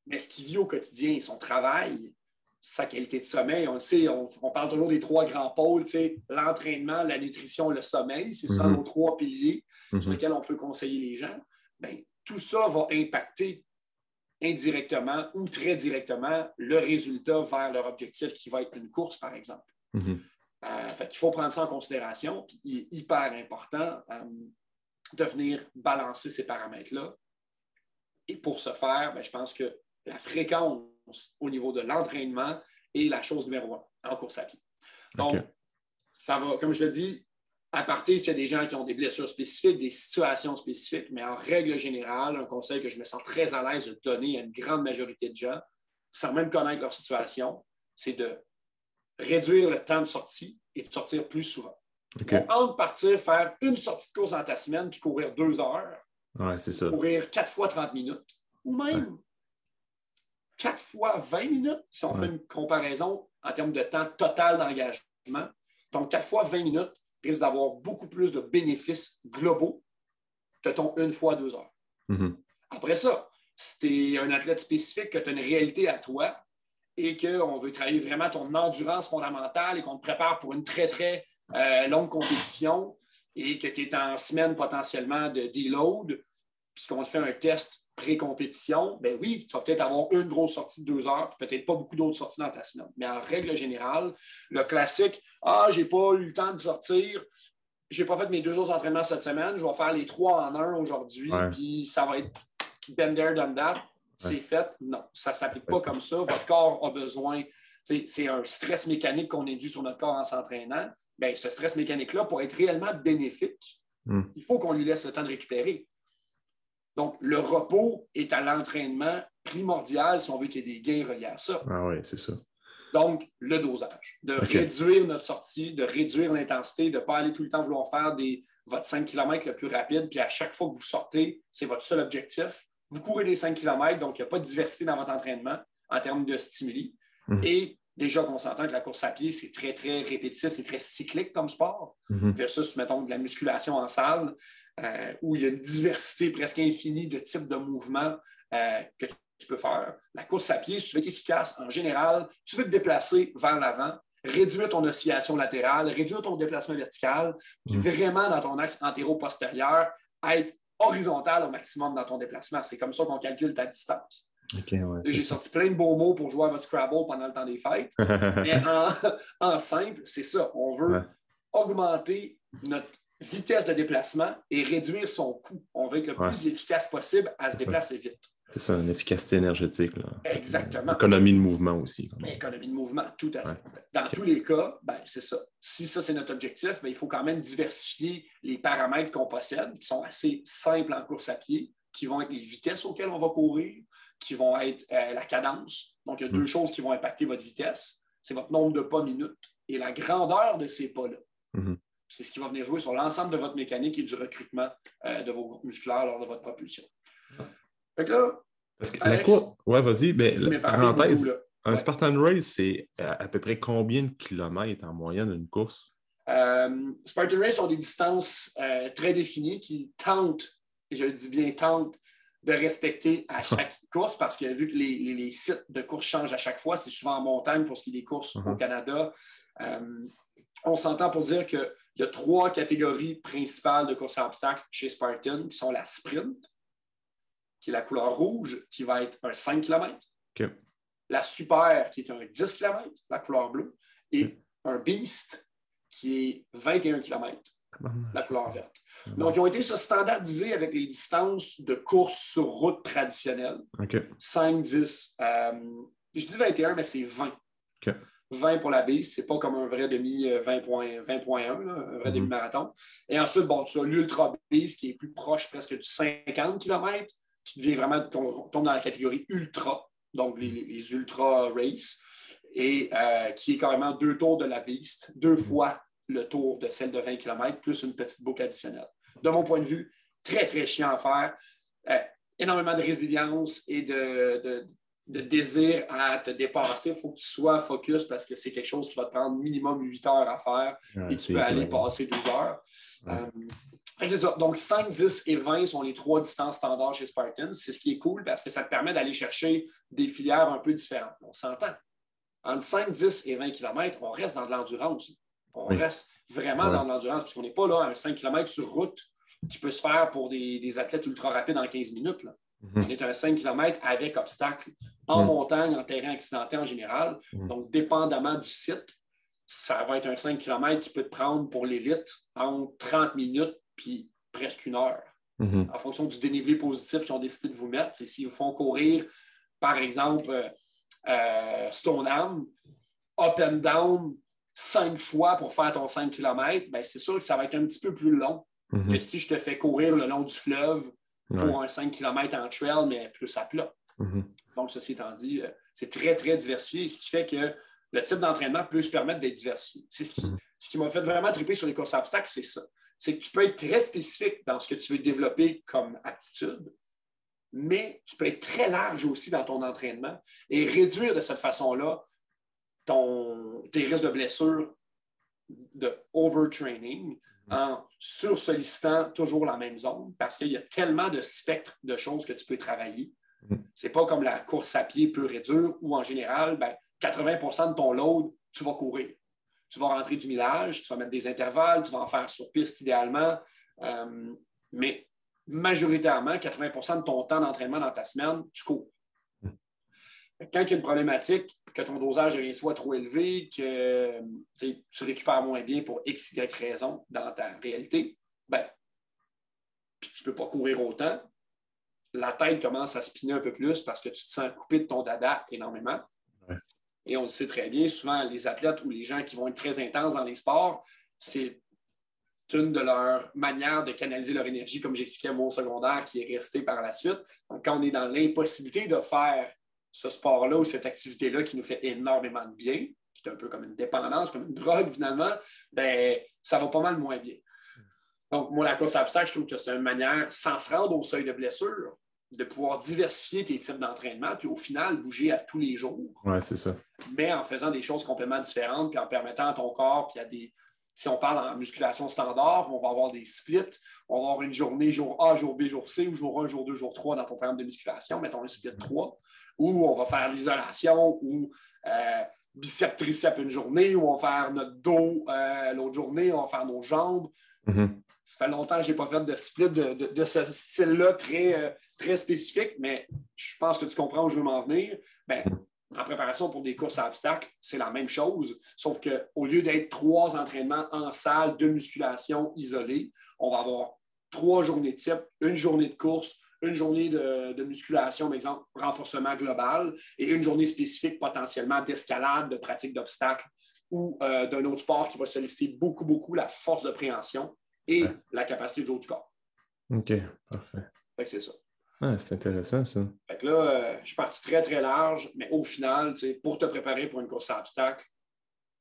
mais ce qu'il vit au quotidien, son travail, sa qualité de sommeil. On le sait, on parle toujours des 3 grands pôles, tu sais, l'entraînement, la nutrition, le sommeil. C'est ça nos 3 piliers sur lesquels on peut conseiller les gens. Bien, tout ça va impacter indirectement ou très directement le résultat vers leur objectif qui va être une course, par exemple. Mm-hmm. Fait qu'il faut prendre ça en considération, puis il est hyper important de venir balancer ces paramètres-là. Et pour ce faire, ben, je pense que la fréquence au niveau de l'entraînement est la chose numéro 1 en course à pied. Donc, ça va, comme je le dis, à partir s'il y a des gens qui ont des blessures spécifiques, des situations spécifiques, mais en règle générale, un conseil que je me sens très à l'aise de donner à une grande majorité de gens, sans même connaître leur situation, c'est de réduire le temps de sortie et de sortir plus souvent. Okay. Donc, entre partir faire une sortie de course dans ta semaine puis courir 2 heures, c'est ça. Courir 4 fois 30 minutes ou même 4 fois 20 minutes, si on fait une comparaison en termes de temps total d'engagement. Donc, 4 fois 20 minutes risque d'avoir beaucoup plus de bénéfices globaux que ton 1 fois 2 heures. Mm-hmm. Après ça, si tu es un athlète spécifique, que tu as une réalité à toi, et qu'on veut travailler vraiment ton endurance fondamentale et qu'on te prépare pour une très, très longue compétition et que tu es en semaine potentiellement de deload, puis qu'on te fait un test pré-compétition, bien oui, tu vas peut-être avoir une grosse sortie de 2 heures, puis peut-être pas beaucoup d'autres sorties dans ta semaine. Mais en règle générale, le classique « Ah, j'ai pas eu le temps de sortir, j'ai pas fait mes 2 autres entraînements cette semaine, je vais faire les 3 en 1 aujourd'hui, puis ça va être been there, done that », c'est fait. Non, ça ne s'applique pas comme ça. Votre corps a besoin. C'est un stress mécanique qu'on induit sur notre corps en s'entraînant. Bien, ce stress mécanique-là, pour être réellement bénéfique, il faut qu'on lui laisse le temps de récupérer. Donc, le repos est à l'entraînement primordial si on veut qu'il y ait des gains reliés à ça. Ah oui, c'est ça. Donc, le dosage. De réduire notre sortie, de réduire l'intensité, de ne pas aller tout le temps vouloir faire votre 5 km le plus rapide, puis à chaque fois que vous sortez, c'est votre seul objectif. Vous courez les 5 km, donc il n'y a pas de diversité dans votre entraînement en termes de stimuli. Mmh. Et déjà qu'on s'entend que la course à pied, c'est très, très répétitif, c'est très cyclique comme sport. Mmh. Versus, mettons, de la musculation en salle, où il y a une diversité presque infinie de types de mouvements que tu peux faire. La course à pied, si tu veux être efficace, en général, tu veux te déplacer vers l'avant, réduire ton oscillation latérale, réduire ton déplacement vertical, puis vraiment dans ton axe antéro-postérieur, être horizontal au maximum dans ton déplacement. C'est comme ça qu'on calcule ta distance. Okay, j'ai sorti plein de beaux mots pour jouer à votre Scrabble pendant le temps des fêtes. Mais en simple, c'est ça. On veut augmenter notre vitesse de déplacement et réduire son coût. On veut être le plus efficace possible à se déplacer vite. C'est ça, une efficacité énergétique. Là. Exactement. Économie de mouvement aussi. Économie de mouvement, tout à fait. Dans tous les cas, ben, c'est ça. Si ça, c'est notre objectif, ben, il faut quand même diversifier les paramètres qu'on possède, qui sont assez simples en course à pied, qui vont être les vitesses auxquelles on va courir, qui vont être la cadence. Donc, il y a deux choses qui vont impacter votre vitesse. C'est votre nombre de pas minute et la grandeur de ces pas-là. C'est ce qui va venir jouer sur l'ensemble de votre mécanique et du recrutement de vos groupes musculaires lors de votre propulsion. Fait que là, parce que Alex, la course... Oui, vas-y. La parenthèse, beaucoup, un Spartan Race, c'est à peu près combien de kilomètres en moyenne une course? Spartan Race ont des distances très définies qui tentent, et je le dis bien tentent, de respecter à chaque course, parce que vu que les sites de course changent à chaque fois, c'est souvent en montagne pour ce qui est des courses au Canada. On s'entend pour dire qu'il y a trois catégories principales de courses à obstacles chez Spartan, qui sont la sprint, qui est la couleur rouge, qui va être un 5 km. Okay. La super, qui est un 10 km, la couleur bleue, et un beast, qui est 21 km, la couleur verte. Donc, ils ont été standardisés avec les distances de course sur route traditionnelle. 5, 10, je dis 21, mais c'est 20. 20 pour la bise, c'est pas comme un vrai demi 20.1, un vrai demi-marathon. Et ensuite, bon, tu as l'ultra bise qui est plus proche presque du 50 km, qui devient vraiment, tombe dans la catégorie ultra, donc les ultra race, et qui est carrément deux tours de la piste, deux fois le tour de celle de 20 km, plus une petite boucle additionnelle. De mon point de vue, très, très chiant à faire. Énormément de résilience et de désir à te dépasser. Il faut que tu sois focus parce que c'est quelque chose qui va te prendre minimum 8 heures à faire et qui peut aller passer 12 heures. C'est ça. Donc, 5, 10 et 20 sont les trois distances standards chez Spartan. C'est ce qui est cool parce que ça te permet d'aller chercher des filières un peu différentes. On s'entend. Entre 5, 10 et 20 km, on reste dans de l'endurance. On reste vraiment dans de l'endurance puisqu'on n'est pas là à un 5 km sur route qui peut se faire pour des athlètes ultra rapides en 15 minutes. Là. On est à un 5 km avec obstacle en montagne, en terrain accidenté en général. Donc, dépendamment du site, ça va être un 5 km qui peut te prendre pour l'élite entre 30 minutes puis presque une heure. En fonction du dénivelé positif qu'ils ont décidé de vous mettre, c'est s'ils vous font courir, par exemple, Stoneham, up and down 5 fois pour faire ton 5 km, bien, c'est sûr que ça va être un petit peu plus long que si je te fais courir le long du fleuve pour un 5 km en trail, mais plus à plat. Donc, ceci étant dit, c'est très, très diversifié, ce qui fait que le type d'entraînement peut se permettre d'être diversifié. C'est ce qui m'a fait vraiment triper sur les courses à obstacles, c'est ça. C'est que tu peux être très spécifique dans ce que tu veux développer comme aptitude, mais tu peux être très large aussi dans ton entraînement et réduire de cette façon-là tes risques de blessure, de overtraining, en sursollicitant toujours la même zone, parce qu'il y a tellement de spectres de choses que tu peux travailler. C'est pas comme la course à pied pure et dure, où en général, 80% de ton load, tu vas courir. Tu vas rentrer du millage, tu vas mettre des intervalles, tu vas en faire sur piste idéalement, mais majoritairement, 80% de ton temps d'entraînement dans ta semaine, tu cours. Quand il y a une problématique, que ton dosage soit trop élevé, que tu récupères moins bien pour X, Y raison dans ta réalité, puis tu ne peux pas courir autant, la tête commence à spinner un peu plus parce que tu te sens coupé de ton dada énormément. Et on le sait très bien, souvent, les athlètes ou les gens qui vont être très intenses dans les sports, c'est une de leurs manières de canaliser leur énergie, comme j'expliquais au secondaire, qui est restée par la suite. Donc, quand on est dans l'impossibilité de faire ce sport-là ou cette activité-là qui nous fait énormément de bien, qui est un peu comme une dépendance, comme une drogue finalement, ça va pas mal moins bien. Donc, moi, la course à obstacles, je trouve que c'est une manière, sans se rendre au seuil de blessure, de pouvoir diversifier tes types d'entraînement puis au final, bouger à tous les jours. Oui, c'est ça. Mais en faisant des choses complètement différentes puis en permettant à ton corps, puis à des... Si on parle en musculation standard, on va avoir des splits. On va avoir une journée, jour A, jour B, jour C, ou jour 1, jour 2, jour 3 dans ton programme de musculation. Mettons un split 3, où on va faire l'isolation, ou biceps, triceps une journée, où on va faire notre dos l'autre journée, on va faire nos jambes. Ça fait longtemps que je n'ai pas fait de split de ce style-là très, très spécifique, mais je pense que tu comprends où je veux m'en venir. En préparation pour des courses à obstacles, c'est la même chose, sauf qu'au lieu d'être 3 entraînements en salle de musculation isolés, on va avoir 3 journées type, une journée de course, une journée de musculation, par exemple, renforcement global, et une journée spécifique potentiellement d'escalade, de pratique d'obstacles ou d'un autre sport qui va solliciter beaucoup, beaucoup la force de préhension et la capacité du haut du corps. OK, parfait. Fait que c'est ça. Ah, c'est intéressant, ça. Fait que là, je suis parti très, très large, mais au final, pour te préparer pour une course à obstacle,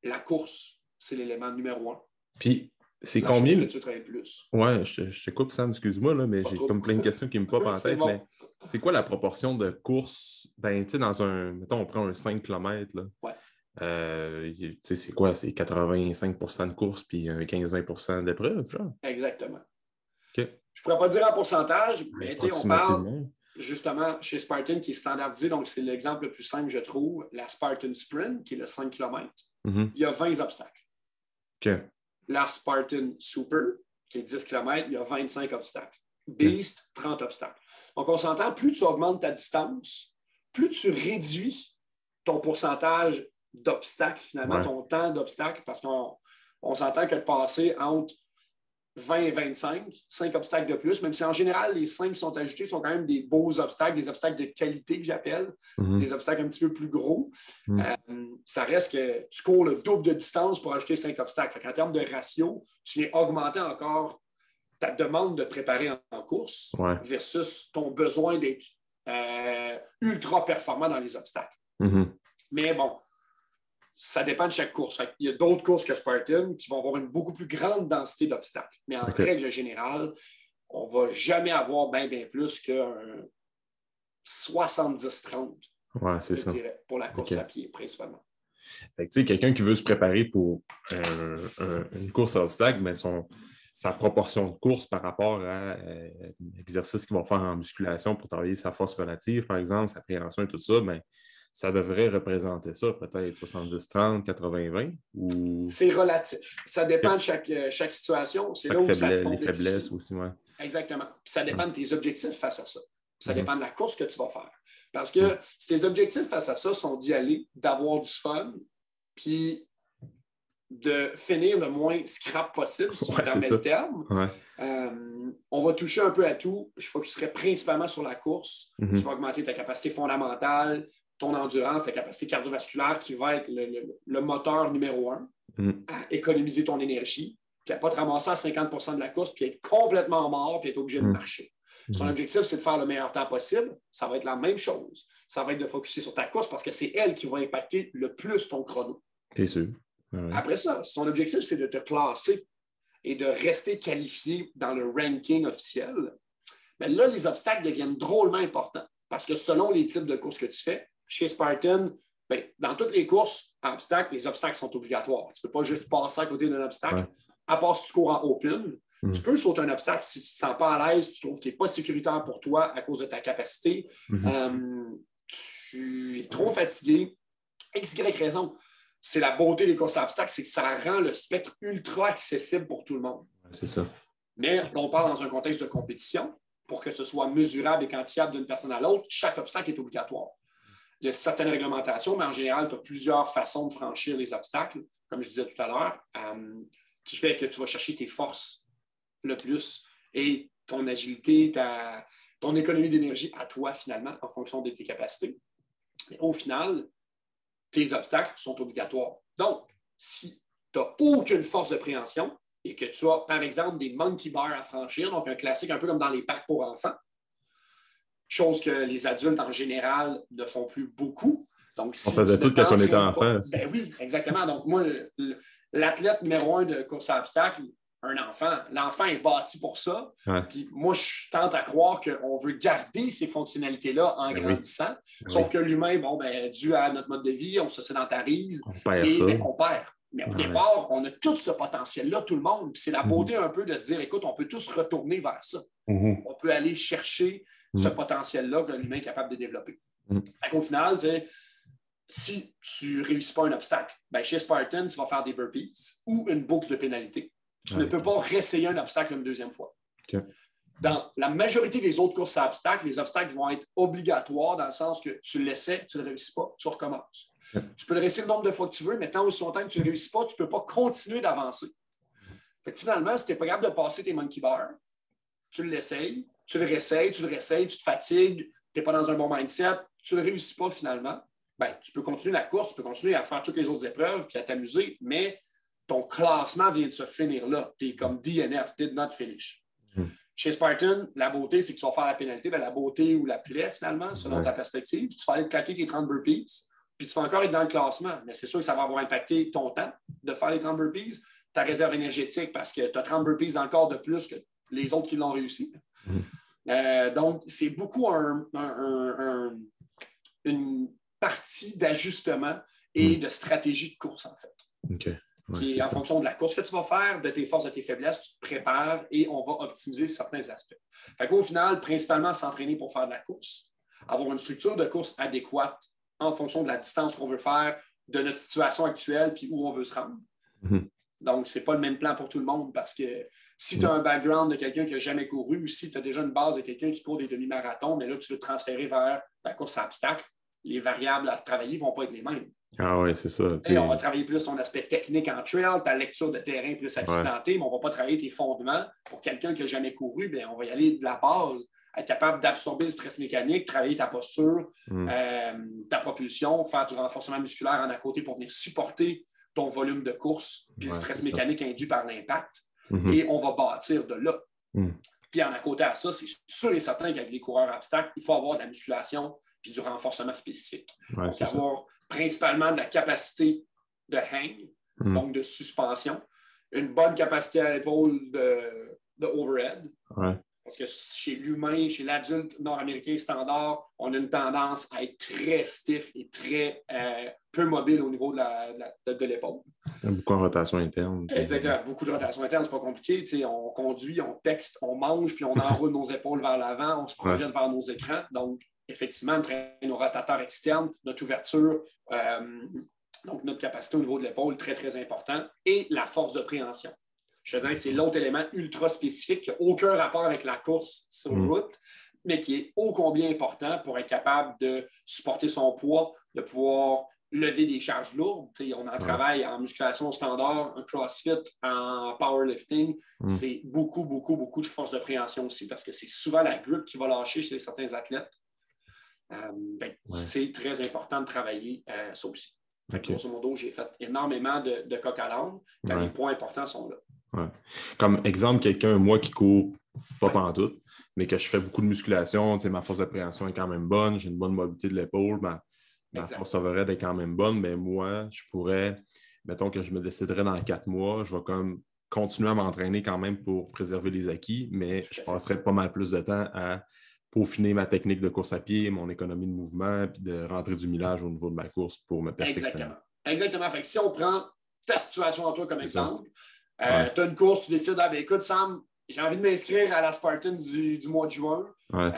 la course, c'est l'élément numéro un. Puis, c'est la combien... Chose que tu travailles plus. Ouais, je te coupe, Sam, excuse-moi, là, mais j'ai comme plein de questions qui me popent en tête. Bon. Mais c'est quoi la proportion de courses? Ben, tu sais, dans un... Mettons, on prend un 5 km, là. Ouais. Tu sais, c'est quoi? C'est 85 % de course puis 15-20 % d'épreuve, genre? Exactement. OK. Je ne pourrais pas dire en pourcentage, mais on parle justement chez Spartan qui est standardisé, donc c'est l'exemple le plus simple, je trouve, la Spartan Sprint, qui est le 5 km. Mm-hmm. Il y a 20 obstacles. Okay. La Spartan Super, qui est 10 km, il y a 25 obstacles. Beast, 30 obstacles. Donc, on s'entend, plus tu augmentes ta distance, plus tu réduis ton pourcentage d'obstacles, finalement, ouais, ton temps d'obstacles, parce qu'on s'entend que de passer entre 20 et 25, 5 obstacles de plus, même si en général, les 5 qui sont ajoutés sont quand même des beaux obstacles, des obstacles de qualité que j'appelle, mm-hmm, des obstacles un petit peu plus gros. Mm-hmm. Ça reste que tu cours le double de distance pour ajouter 5 obstacles. En termes de ratio, tu viens augmenter encore ta demande de préparer en course, ouais, versus ton besoin d'être ultra performant dans les obstacles. Mm-hmm. Mais bon, ça dépend de chaque course. Il y a d'autres courses que Spartan qui vont avoir une beaucoup plus grande densité d'obstacles. Mais en règle générale, on ne va jamais avoir bien plus qu'un 70-30, ouais, c'est ça, pour la course à pied, principalement. Fait que, quelqu'un qui veut se préparer pour une course à obstacles, mais sa proportion de course par rapport à l'exercice qu'ils vont faire en musculation pour travailler sa force relative, par exemple, sa préhension et tout ça, bien, ça devrait représenter ça, peut-être 70-30, 80-20? Ou... C'est relatif. Ça dépend de chaque situation. C'est là où ça se fonde. Les faiblesses aussi, oui. Exactement. Puis ça dépend de tes objectifs face à ça. Ça dépend de la course que tu vas faire. Parce que si tes objectifs face à ça sont d'y aller, d'avoir du fun, puis de finir le moins scrap possible, si tu permets le terme, ouais, on va toucher un peu à tout. Je focuserai principalement sur la course, qui va augmenter ta capacité fondamentale, ton endurance, ta capacité cardiovasculaire qui va être le moteur numéro un, à économiser ton énergie, puis à ne pas te ramasser à 50 % de la course, puis être complètement mort, puis être obligé de marcher. Son objectif, c'est de faire le meilleur temps possible. Ça va être la même chose. Ça va être de focusser sur ta course parce que c'est elle qui va impacter le plus ton chrono. T'es sûr. Ouais. Après ça, son objectif, c'est de te classer et de rester qualifié dans le ranking officiel. Mais là, les obstacles deviennent drôlement importants parce que selon les types de courses que tu fais, chez Spartan, ben, dans toutes les courses à obstacles, les obstacles sont obligatoires. Tu ne peux pas juste passer à côté d'un obstacle. Ouais. À part si tu cours en open, tu peux sauter un obstacle si tu ne te sens pas à l'aise, tu trouves qu'il n'est pas sécuritaire pour toi à cause de ta capacité, tu es trop fatigué. X, Y raison. C'est la beauté des courses à obstacles, c'est que ça rend le spectre ultra accessible pour tout le monde. Ouais, c'est ça. Mais on parle dans un contexte de compétition. Pour que ce soit mesurable et quantifiable d'une personne à l'autre, chaque obstacle est obligatoire. Il y a certaines réglementations, mais en général, tu as plusieurs façons de franchir les obstacles, comme je disais tout à l'heure, qui fait que tu vas chercher tes forces le plus et ton agilité, ton économie d'énergie à toi, finalement, en fonction de tes capacités. Et au final, tes obstacles sont obligatoires. Donc, si tu n'as aucune force de préhension et que tu as, par exemple, des monkey bars à franchir, donc un classique un peu comme dans les parcs pour enfants, chose que les adultes, en général, ne font plus beaucoup. Donc, si on faisait tout quand on était enfant. Ben oui, exactement. Donc, moi, l'athlète numéro un de course à obstacles, un enfant. L'enfant est bâti pour ça. Ouais. Puis moi, je tente à croire qu'on veut garder ces fonctionnalités-là en grandissant. Oui. Sauf que l'humain, bon, ben, dû à notre mode de vie, on se sédentarise. On perd. Mais au départ, on a tout ce potentiel-là, tout le monde. Puis c'est la beauté un peu de se dire, écoute, on peut tous retourner vers ça. Mm-hmm. On peut aller chercher ce potentiel-là que l'humain est capable de développer. Au final, si tu ne réussis pas un obstacle, ben chez Spartan, tu vas faire des burpees ou une boucle de pénalité. Tu ne peux pas réessayer un obstacle une deuxième fois. Okay. Dans la majorité des autres courses à obstacles, les obstacles vont être obligatoires dans le sens que tu l'essaies, tu ne le réussis pas, tu recommences. Okay. Tu peux le réessayer le nombre de fois que tu veux, mais tant aussi longtemps que tu ne réussis pas, tu ne peux pas continuer d'avancer. Fait que finalement, si tu n'es pas capable de passer tes monkey bars, tu l'essayes, tu le réessayes, tu te fatigues, tu n'es pas dans un bon mindset, tu ne réussis pas finalement, ben, tu peux continuer la course, tu peux continuer à faire toutes les autres épreuves puis à t'amuser, mais ton classement vient de se finir là. Tu es comme DNF, did not finish. Chez Spartan, la beauté, c'est que tu vas faire la pénalité, bien, la beauté ou la plaie, finalement, selon ta perspective. Tu vas aller te claquer tes 30 burpees, puis tu vas encore être dans le classement. Mais c'est sûr que ça va avoir impacté ton temps de faire les 30 burpees, ta réserve énergétique, parce que tu as 30 burpees dans le corps de plus que les autres qui l'ont réussi. Mm. Donc, c'est beaucoup une partie d'ajustement et de stratégie de course, en fait. OK. Ouais, qui est en fonction de la course que tu vas faire, de tes forces, de tes faiblesses, tu te prépares et on va optimiser certains aspects. Fait qu'au final, principalement, s'entraîner pour faire de la course, avoir une structure de course adéquate en fonction de la distance qu'on veut faire, de notre situation actuelle puis où on veut se rendre. Mm-hmm. Donc, ce n'est pas le même plan pour tout le monde parce que si tu as un background de quelqu'un qui n'a jamais couru ou si tu as déjà une base de quelqu'un qui court des demi-marathons, mais là, tu veux te transférer vers la course à obstacles, les variables à travailler ne vont pas être les mêmes. Ah oui, c'est ça. Et on va travailler plus ton aspect technique en trail, ta lecture de terrain plus accidentée, mais on ne va pas travailler tes fondements. Pour quelqu'un qui n'a jamais couru, bien, on va y aller de la base, être capable d'absorber le stress mécanique, travailler ta posture, ta propulsion, faire du renforcement musculaire en à côté pour venir supporter ton volume de course, puis le stress mécanique induit par l'impact. Mm-hmm. Et on va bâtir de là. Mm. Puis en à côté à ça, c'est sûr et certain qu'avec les coureurs obstacles, il faut avoir de la musculation puis du renforcement spécifique. Ouais, donc, avoir principalement de la capacité de hang, donc de suspension, une bonne capacité à l'épaule de overhead. Ouais. Parce que chez l'humain, chez l'adulte nord-américain standard, on a une tendance à être très stiff et très peu mobile au niveau de l'épaule. Beaucoup de rotation interne. Exactement, beaucoup de rotation interne, c'est pas compliqué. T'sais, on conduit, on texte, on mange, puis on enroule nos épaules vers l'avant, on se projette vers nos écrans. Donc, effectivement, nos rotateurs externes, notre ouverture, donc notre capacité au niveau de l'épaule, très, très important, et la force de préhension. Je dirais que c'est l'autre élément ultra spécifique qui n'a aucun rapport avec la course sur route, mais qui est ô combien important pour être capable de supporter son poids, de pouvoir lever des charges lourdes. T'sais, on en travaille en musculation standard, en crossfit, en powerlifting. C'est beaucoup de force de préhension aussi parce que c'est souvent la grippe qui va lâcher chez certains athlètes. C'est très important de travailler ça aussi. Grosso modo, j'ai fait énormément de coq à l'âne quand les points importants sont là. Ouais. Comme exemple, quelqu'un, moi qui cours pas pantoute, mais que je fais beaucoup de musculation, ma force de préhension est quand même bonne, j'ai une bonne mobilité de l'épaule, ma force overhead est quand même bonne, mais moi, je pourrais, mettons que je me déciderais dans 4 mois, je vais comme continuer à m'entraîner quand même pour préserver les acquis, mais je passerais pas mal plus de temps à peaufiner ma technique de course à pied, mon économie de mouvement, puis de rentrer du millage au niveau de ma course pour me perfectionner. Exactement. Fait que si on prend ta situation en toi comme exemple, tu as une course, tu décides, ah, ben, écoute, Sam, j'ai envie de m'inscrire à la Spartan du mois de juin dans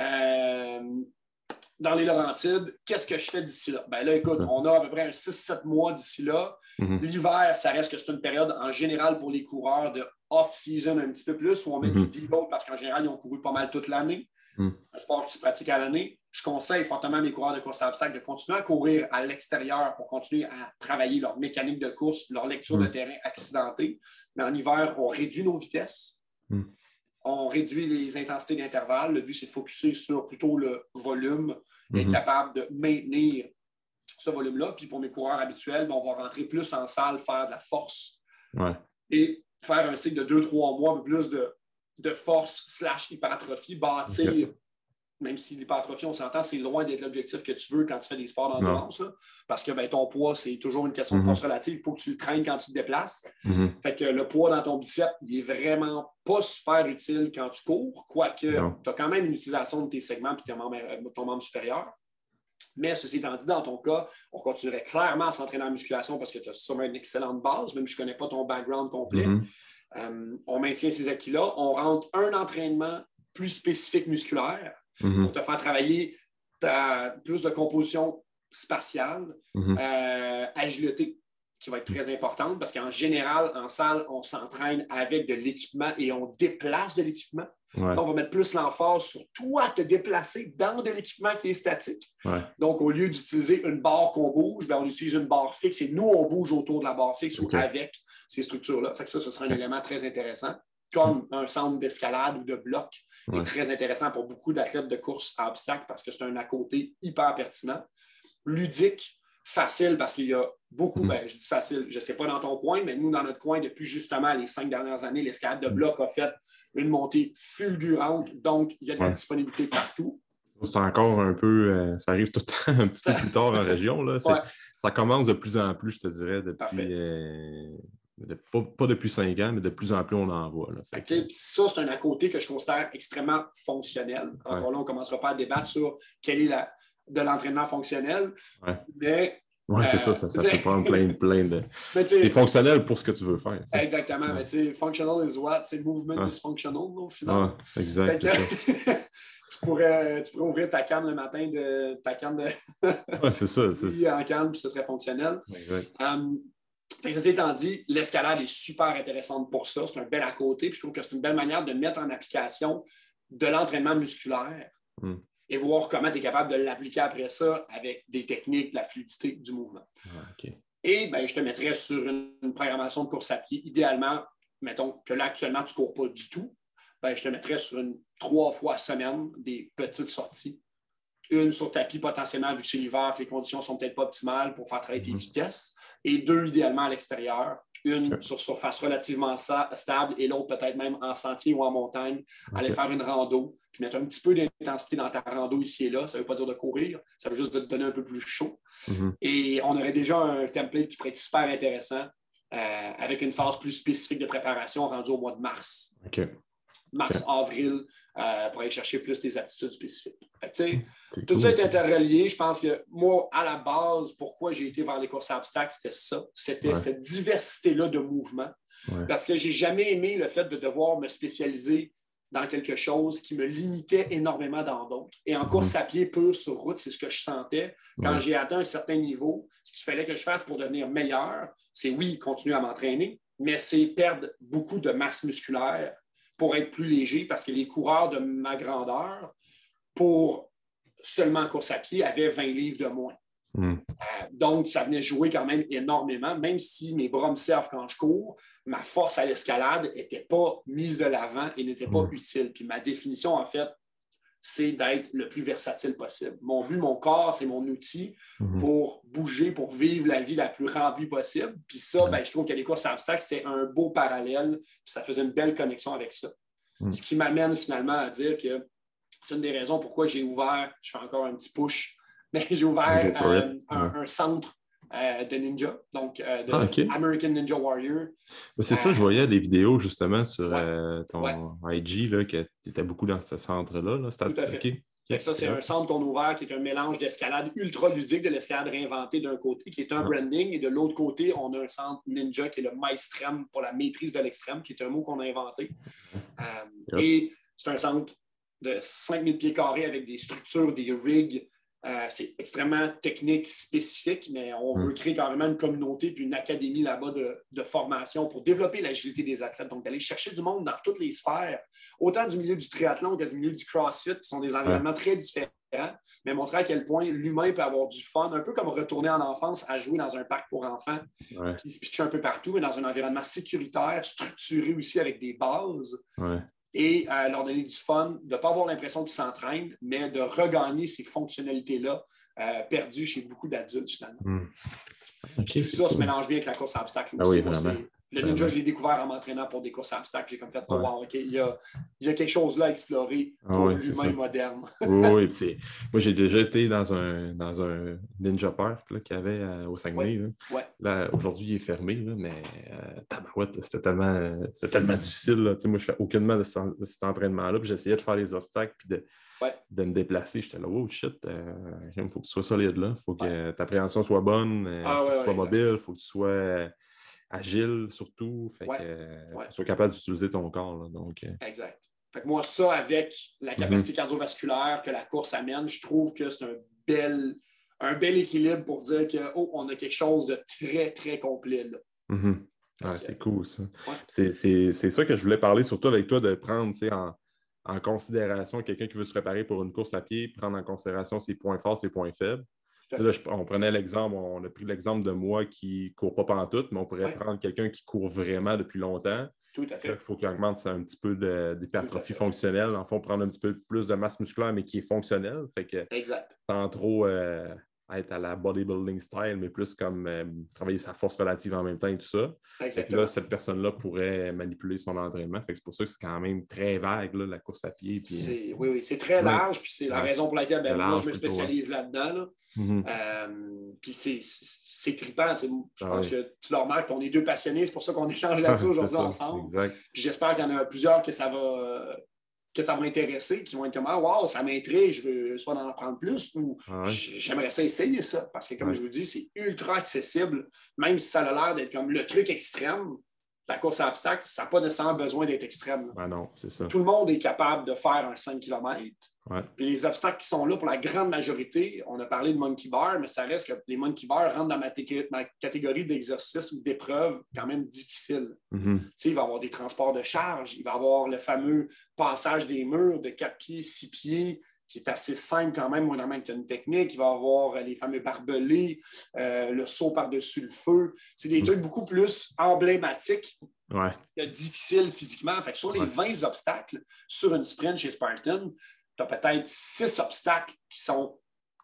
les Laurentides. Qu'est-ce que je fais d'ici là? Ben là, écoute, on a à peu près un 6-7 mois d'ici là. Mm-hmm. L'hiver, ça reste que c'est une période en général pour les coureurs de off-season un petit peu plus, où on met du deload parce qu'en général, ils ont couru pas mal toute l'année. Un sport qui se pratique à l'année. Je conseille fortement à mes coureurs de course à obstacles de continuer à courir à l'extérieur pour continuer à travailler leur mécanique de course, leur lecture de terrain accidentée. Mais en hiver, on réduit nos vitesses, on réduit les intensités d'intervalle. Le but, c'est de focusser sur plutôt le volume et être capable de maintenir ce volume-là. Puis pour mes coureurs habituels, on va rentrer plus en salle, faire de la force et faire un cycle de 2-3 mois, plus de force / hypertrophie, bâtir, même si l'hypertrophie, on s'entend, c'est loin d'être l'objectif que tu veux quand tu fais des sports d'endurance, parce que ben, ton poids, c'est toujours une question de force relative, il faut que tu le traînes quand tu te déplaces. Fait que le poids dans ton bicep, il est vraiment pas super utile quand tu cours, quoique tu as quand même une utilisation de tes segments et ton membre supérieur. Mais ceci étant dit, dans ton cas, on continuerait clairement à s'entraîner en musculation parce que tu as sûrement une excellente base, même si je ne connais pas ton background complet. On maintient ces acquis-là, on rentre un entraînement plus spécifique musculaire pour te faire travailler plus de composition spatiale, agilité qui va être très importante parce qu'en général, en salle, on s'entraîne avec de l'équipement et on déplace de l'équipement. Donc, on va mettre plus l'emphase sur toi te déplacer dans de l'équipement qui est statique. Donc, au lieu d'utiliser une barre qu'on bouge, bien, on utilise une barre fixe et nous, on bouge autour de la barre fixe ou avec ces structures-là. Fait que ça, ce sera un élément très intéressant, comme un centre d'escalade ou de bloc est très intéressant pour beaucoup d'athlètes de course à obstacles parce que c'est un à-côté hyper pertinent, ludique. facile parce qu'il y a beaucoup, ben, je dis facile, je ne sais pas dans ton coin, mais nous, dans notre coin, depuis justement les 5 dernières années, l'escalade de bloc a fait une montée fulgurante, donc il y a de la disponibilité partout. C'est encore un peu, ça arrive tout le temps un petit peu plus tard en région, là. C'est, ça commence de plus en plus, je te dirais, depuis, pas depuis 5 ans, mais de plus en plus on en voit. Là. Fait que... Ça, c'est un à côté que je considère extrêmement fonctionnel. Encore là, on ne commencera pas à débattre sur quelle est la... de l'entraînement fonctionnel, mais... Oui, c'est ça peut prendre plein de... C'est fonctionnel pour ce que tu veux faire. T'sais. Exactement, mais tu sais, functional is what? Movement is functional, au final. Ah, exact, là, tu pourrais ouvrir ta canne le matin, c'est ça. C'est... en canne, puis ce serait fonctionnel. Exact. Ceci étant dit, l'escalade est super intéressante pour ça. C'est un bel à côté, puis je trouve que c'est une belle manière de mettre en application de l'entraînement musculaire. Et voir comment tu es capable de l'appliquer après ça avec des techniques, de la fluidité du mouvement. Et ben, je te mettrais sur une programmation de course à pied. Idéalement, mettons que là, actuellement, tu ne cours pas du tout. Ben, je te mettrais sur 3 fois semaine des petites sorties. Une sur tapis, potentiellement, vu que c'est l'hiver, que les conditions ne sont peut-être pas optimales pour faire travailler tes vitesses. Et 2, idéalement, à l'extérieur. Une sur surface relativement stable et l'autre peut-être même en sentier ou en montagne. Aller faire une rando, puis mettre un petit peu d'intensité dans ta rando ici et là. Ça ne veut pas dire de courir, ça veut juste de te donner un peu plus chaud. Et on aurait déjà un template qui pourrait être super intéressant avec une phase plus spécifique de préparation rendue au mois de mars. Mars-avril, pour aller chercher plus tes aptitudes spécifiques. Fait que, tout ça est interrelié. Je pense que moi, à la base, pourquoi j'ai été vers les courses à obstacles, c'était ça. C'était cette diversité-là de mouvements. Parce que j'ai jamais aimé le fait de devoir me spécialiser dans quelque chose qui me limitait énormément dans d'autres. Et en course à pied pure sur route, c'est ce que je sentais. Quand j'ai atteint un certain niveau, ce qu'il fallait que je fasse pour devenir meilleur, c'est continuer à m'entraîner, mais c'est perdre beaucoup de masse musculaire pour être plus léger, parce que les coureurs de ma grandeur, pour seulement course à pied, avaient 20 livres de moins. Donc, ça venait jouer quand même énormément, même si mes bras me servent quand je cours, ma force à l'escalade n'était pas mise de l'avant et n'était pas utile. Puis ma définition, en fait, c'est d'être le plus versatile possible. Mon but, mon corps, c'est mon outil pour bouger, pour vivre la vie la plus remplie possible. Puis ça, ben, je trouve que les courses à obstacles, c'était un beau parallèle, puis ça faisait une belle connexion avec ça. Ce qui m'amène finalement à dire que c'est une des raisons pourquoi j'ai ouvert, je fais encore un petit push, mais j'ai ouvert un centre de ninja, donc de American Ninja Warrior. Ben, c'est ça, je voyais des vidéos justement sur ton IG, là, que tu étais beaucoup dans ce centre-là. Là. Tout à fait. Okay. Ça, c'est un centre qu'on a ouvert qui est un mélange d'escalade ultra-ludique, de l'escalade réinventée d'un côté, qui est un branding, et de l'autre côté, on a un centre ninja qui est le myestraining, pour la maîtrise de l'extrême, qui est un mot qu'on a inventé. Et c'est un centre de 5000 pieds carrés avec des structures, des rigs. C'est extrêmement technique, spécifique, mais on veut créer carrément une communauté puis une académie là-bas de formation pour développer l'agilité des athlètes. Donc, d'aller chercher du monde dans toutes les sphères, autant du milieu du triathlon que du milieu du CrossFit, qui sont des environnements très différents, mais montrer à quel point l'humain peut avoir du fun, un peu comme retourner en enfance à jouer dans un parc pour enfants, qui se pitche un peu partout, mais dans un environnement sécuritaire, structuré aussi avec des bases. Et leur donner du fun, de ne pas avoir l'impression qu'ils s'entraînent, mais de regagner ces fonctionnalités-là perdues chez beaucoup d'adultes, finalement. Okay, ça cool. Se mélange bien avec la course à obstacles aussi. Ah oui, moi, le ninja, je l'ai découvert en m'entraînant pour des courses à obstacles. J'ai comme fait, wow, OK, il y a quelque chose là à explorer pour l'humain moderne. Oui, c'est... Moi, j'ai déjà été dans un ninja park là, qu'il y avait au Saguenay. Là, aujourd'hui, il est fermé, là, mais tabarouette, c'était tellement difficile. Là. Moi, je fais aucunement de cet entraînement-là. Puis j'essayais de faire les obstacles puis de me déplacer. J'étais là, wow, shit, il faut que tu sois solide. Il faut que ta préhension soit bonne, faut que tu sois mobile, il faut que tu sois... agile surtout, fait que tu sois capable d'utiliser ton corps. Là, donc, exact. Fait que moi, ça, avec la capacité cardiovasculaire que la course amène, je trouve que c'est un bel équilibre pour dire que on a quelque chose de très, très complet. Là. C'est cool, ça. C'est ça que je voulais parler surtout avec toi, de prendre en considération quelqu'un qui veut se préparer pour une course à pied, prendre en considération ses points forts, ses points faibles. Là, on prenait l'exemple, on a pris l'exemple de moi qui ne court pas pantoute, mais on pourrait prendre quelqu'un qui court vraiment depuis longtemps. Tout à fait. Il faut qu'il augmente un petit peu d'hypertrophie fonctionnelle. En fond, prendre un petit peu plus de masse musculaire, mais qui est fonctionnelle. Fait que, exact. Sans trop être à la bodybuilding style, mais plus comme travailler sa force relative en même temps et tout ça. Exactement. Là, cette personne-là pourrait manipuler son entraînement. Fait que c'est pour ça que c'est quand même très vague, là, la course à pied. Puis, oui, c'est très large, puis c'est la raison pour laquelle moi, je me spécialise là-dedans. Là. Mm-hmm. Puis c'est trippant. T'sais. Je pense que tu le remarques, on est deux passionnés, c'est pour ça qu'on échange là-dessus aujourd'hui ensemble. Exact. Puis j'espère qu'il y en a plusieurs que ça va intéresser, qui vont être comme « Wow, ça m'intrigue, je veux soit en apprendre plus » ou « J'aimerais ça essayer ça ». Parce que comme je vous dis, c'est ultra accessible. Même si ça a l'air d'être comme le truc extrême, la course à obstacles, ça n'a pas nécessairement besoin d'être extrême. Ben non, c'est ça. Tout le monde est capable de faire un 5 km. Ouais. Puis les obstacles qui sont là, pour la grande majorité, on a parlé de monkey bar, mais ça reste que les monkey bars rentrent dans ma catégorie d'exercices ou d'épreuves quand même difficiles. Mm-hmm. Tu sais, il va y avoir des transports de charge, il va y avoir le fameux passage des murs de 4 pieds, 6 pieds, qui est assez simple quand même, normalement, que tu as une technique. Il va y avoir les fameux barbelés, le saut par-dessus le feu. C'est des trucs beaucoup plus emblématiques, difficiles physiquement. Fait que sur les 20 obstacles, sur une sprint chez Spartan, tu as peut-être 6 obstacles qui sont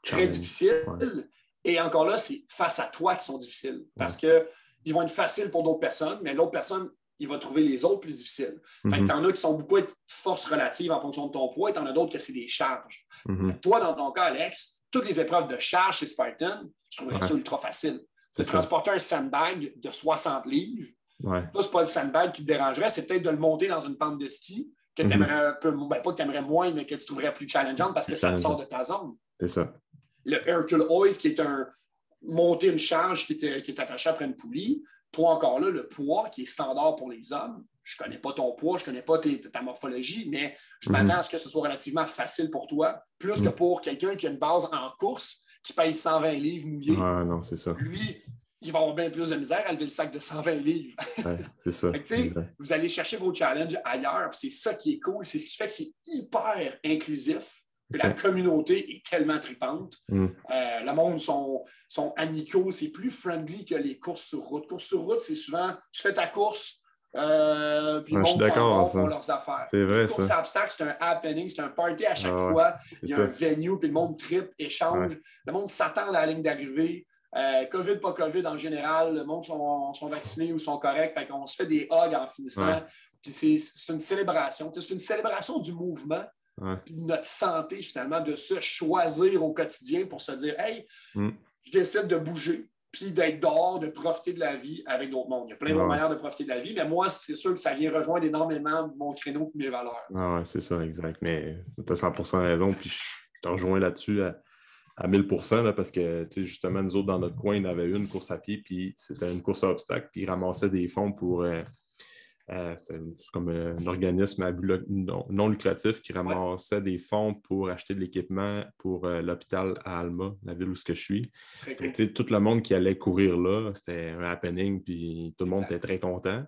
très difficiles. Ouais. Et encore là, c'est face à toi qui sont difficiles. Parce qu'ils vont être faciles pour d'autres personnes, mais l'autre personne, il va trouver les autres plus difficiles. Fait que t'en as qui sont beaucoup de force relative en fonction de ton poids, et t'en as d'autres que c'est des charges. Mm-hmm. Toi, dans ton cas, Alex, toutes les épreuves de charge chez Spartan, tu trouverais ça ultra facile. De transporter un sandbag de 60 livres, toi, c'est pas le sandbag qui te dérangerait, c'est peut-être de le monter dans une pente de ski, que tu aimerais un peu, ben pas que tu aimerais moins, mais que tu trouverais plus challengeante parce que ça te sort de ta zone. C'est ça. Le Hercule Hoist, qui est monter une charge qui est attachée après une poulie. Toi, encore là, le poids qui est standard pour les hommes, je ne connais pas ton poids, je ne connais pas ta morphologie, mais je m'attends à ce que ce soit relativement facile pour toi, plus que pour quelqu'un qui a une base en course, qui paye 120 livres mouillés. Ah non, c'est ça. Lui, il va avoir bien plus de misère à lever le sac de 120 livres. Ouais, c'est ça. Fait que, vous allez chercher vos challenges ailleurs, c'est ça qui est cool, c'est ce qui fait que c'est hyper inclusif. La communauté est tellement tripante. Le monde sont amicaux, c'est plus friendly que les courses sur route. Courses sur route, c'est souvent tu fais ta course, puis le monde s'en va pour leurs affaires. C'est vrai, ça. Course à obstacles, c'est un happening, c'est un party à chaque fois. Il y a un venue, puis le monde tripe, échange. Ouais. Le monde s'attend à la ligne d'arrivée. COVID, pas COVID, en général, le monde sont vaccinés ou sont corrects. Fait qu'on se fait des hugs en finissant. Ouais. Puis c'est une célébration. T'sais, c'est une célébration du mouvement. Puis notre santé, finalement, de se choisir au quotidien pour se dire « Hey, je décide de bouger, puis d'être dehors, de profiter de la vie avec d'autres mondes. » Il y a plein de manières de profiter de la vie, mais moi, c'est sûr que ça vient rejoindre énormément mon créneau et mes valeurs. Ah ouais, c'est ça, exact. Mais tu as 100% raison, puis je te rejoins là-dessus à 1000%, là, parce que justement, nous autres, dans notre coin, on avait une course à pied, puis c'était une course à obstacles, puis ils ramassaient des fonds pour... c'était comme un organisme à but non lucratif qui ramassait des fonds pour acheter de l'équipement pour l'hôpital à Alma, la ville où je suis. Fait que, tout le monde qui allait courir là, c'était un happening, puis tout le monde était très content.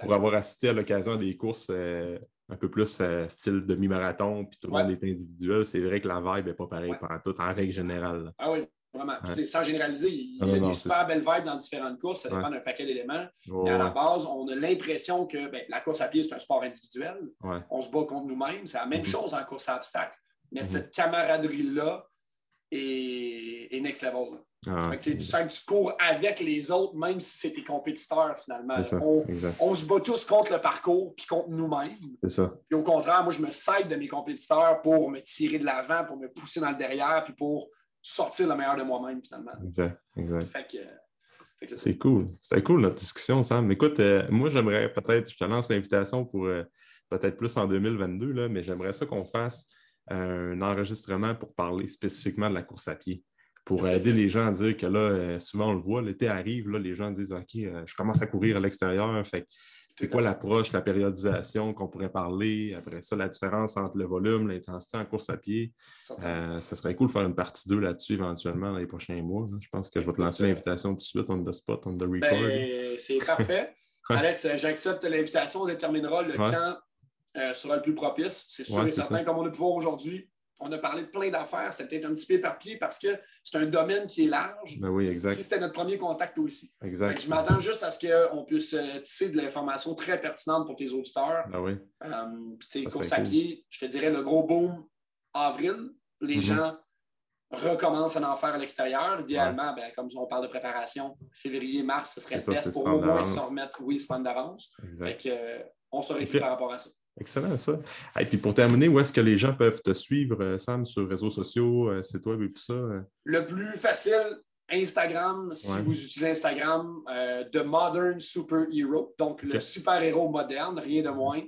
Pour avoir assisté à l'occasion des courses un peu plus style demi-marathon, puis tout le monde est individuel, c'est vrai que la vibe n'est pas pareille en règle générale. Là. Ah oui. Vraiment. C'est sans généraliser, il y a des super belles vibes dans différentes courses, ça dépend d'un paquet d'éléments. Mais à la base, on a l'impression que la course à pied, c'est un sport individuel. On se bat contre nous-mêmes. C'est la même chose en course à obstacles. Mais cette camaraderie-là est next level. Tu sens que tu cours avec les autres, même si c'est tes compétiteurs, finalement. Ça, on se bat tous contre le parcours puis contre nous-mêmes. C'est ça. Puis au contraire, moi, je me sers de mes compétiteurs pour me tirer de l'avant, pour me pousser dans le derrière, puis pour sortir le meilleur de moi-même, finalement. Exact. Fait que c'est cool. C'était cool, notre discussion, Sam. Écoute, moi, j'aimerais peut-être, je te lance l'invitation pour peut-être plus en 2022, là, mais j'aimerais ça qu'on fasse un enregistrement pour parler spécifiquement de la course à pied, pour aider les gens à dire que là, souvent, on le voit, l'été arrive, là, les gens disent « OK, je commence à courir à l'extérieur. » Fait que c'est quoi l'approche, la périodisation qu'on pourrait parler? Après ça, la différence entre le volume, l'intensité en course à pied. Ça serait cool de faire une partie 2 là-dessus éventuellement dans les prochains mois. Là. Je pense que je vais te lancer l'invitation tout de suite, on the spot, on the record. C'est parfait. Alex, j'accepte l'invitation. On déterminera le camp sera le plus propice. C'est sûr et certain. Ça. Comme on a pu voir aujourd'hui, on a parlé de plein d'affaires. C'était peut-être un petit peu éparpillé parce que c'est un domaine qui est large. Ben oui, exact. Puis c'était notre premier contact aussi. Exact. Je m'attends juste à ce qu'on puisse tisser de l'information très pertinente pour tes auditeurs. Ben oui. Puis, course à pied, je te dirais le gros boom avril. Les gens recommence à en faire à l'extérieur. Idéalement, ben, comme on parle de préparation, février-mars, ce serait le best pour au moins se remettre, se prendre d'avance. Fait que, on se réfléchit par rapport à ça. Excellent, ça. Et puis pour terminer, où est-ce que les gens peuvent te suivre, Sam, sur réseaux sociaux, site web et tout ça? Le plus facile, Instagram, si vous utilisez Instagram, The Modern Super Hero, donc le super-héros moderne, rien de moins.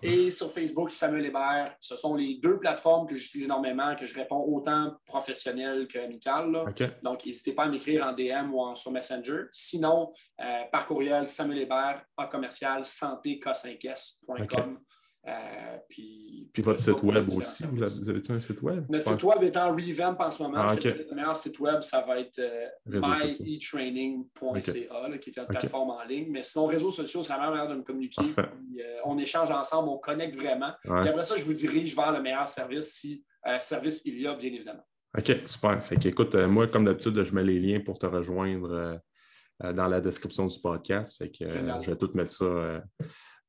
Et sur Facebook, Samuel Hébert. Ce sont les deux plateformes que j'utilise énormément, que je réponds autant professionnel qu'amical. Donc, n'hésitez pas à m'écrire en DM ou sur Messenger. Sinon, par courriel, Samuel Hébert, @santé K5S.com. Puis votre site web aussi, vous avez un site web? Notre site web est en revamp en ce moment. Le meilleur site web, ça va être myetraining.ca, qui est notre plateforme en ligne. Mais sinon, réseaux sociaux, c'est la meilleure manière de me communiquer. Puis, on échange ensemble, on connecte vraiment. Puis après ça, je vous dirige vers le meilleur service, si service il y a, bien évidemment. OK, super. Fait que, écoute, moi, comme d'habitude, je mets les liens pour te rejoindre dans la description du podcast. Fait que, je vais tout mettre ça...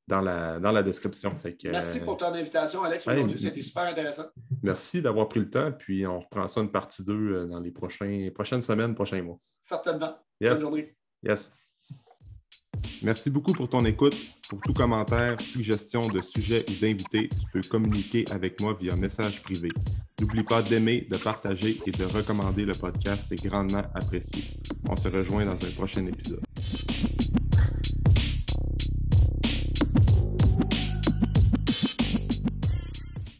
Dans la description. Fait que, merci pour ton invitation, Alex. Aujourd'hui, c'était super intéressant. Merci d'avoir pris le temps. Puis, on reprend ça une partie 2 dans les prochaines semaines, prochains mois. Certainement. Yes. Bonne journée. Yes. Merci beaucoup pour ton écoute. Pour tout commentaire, suggestion de sujet ou d'invité, tu peux communiquer avec moi via message privé. N'oublie pas d'aimer, de partager et de recommander le podcast. C'est grandement apprécié. On se rejoint dans un prochain épisode.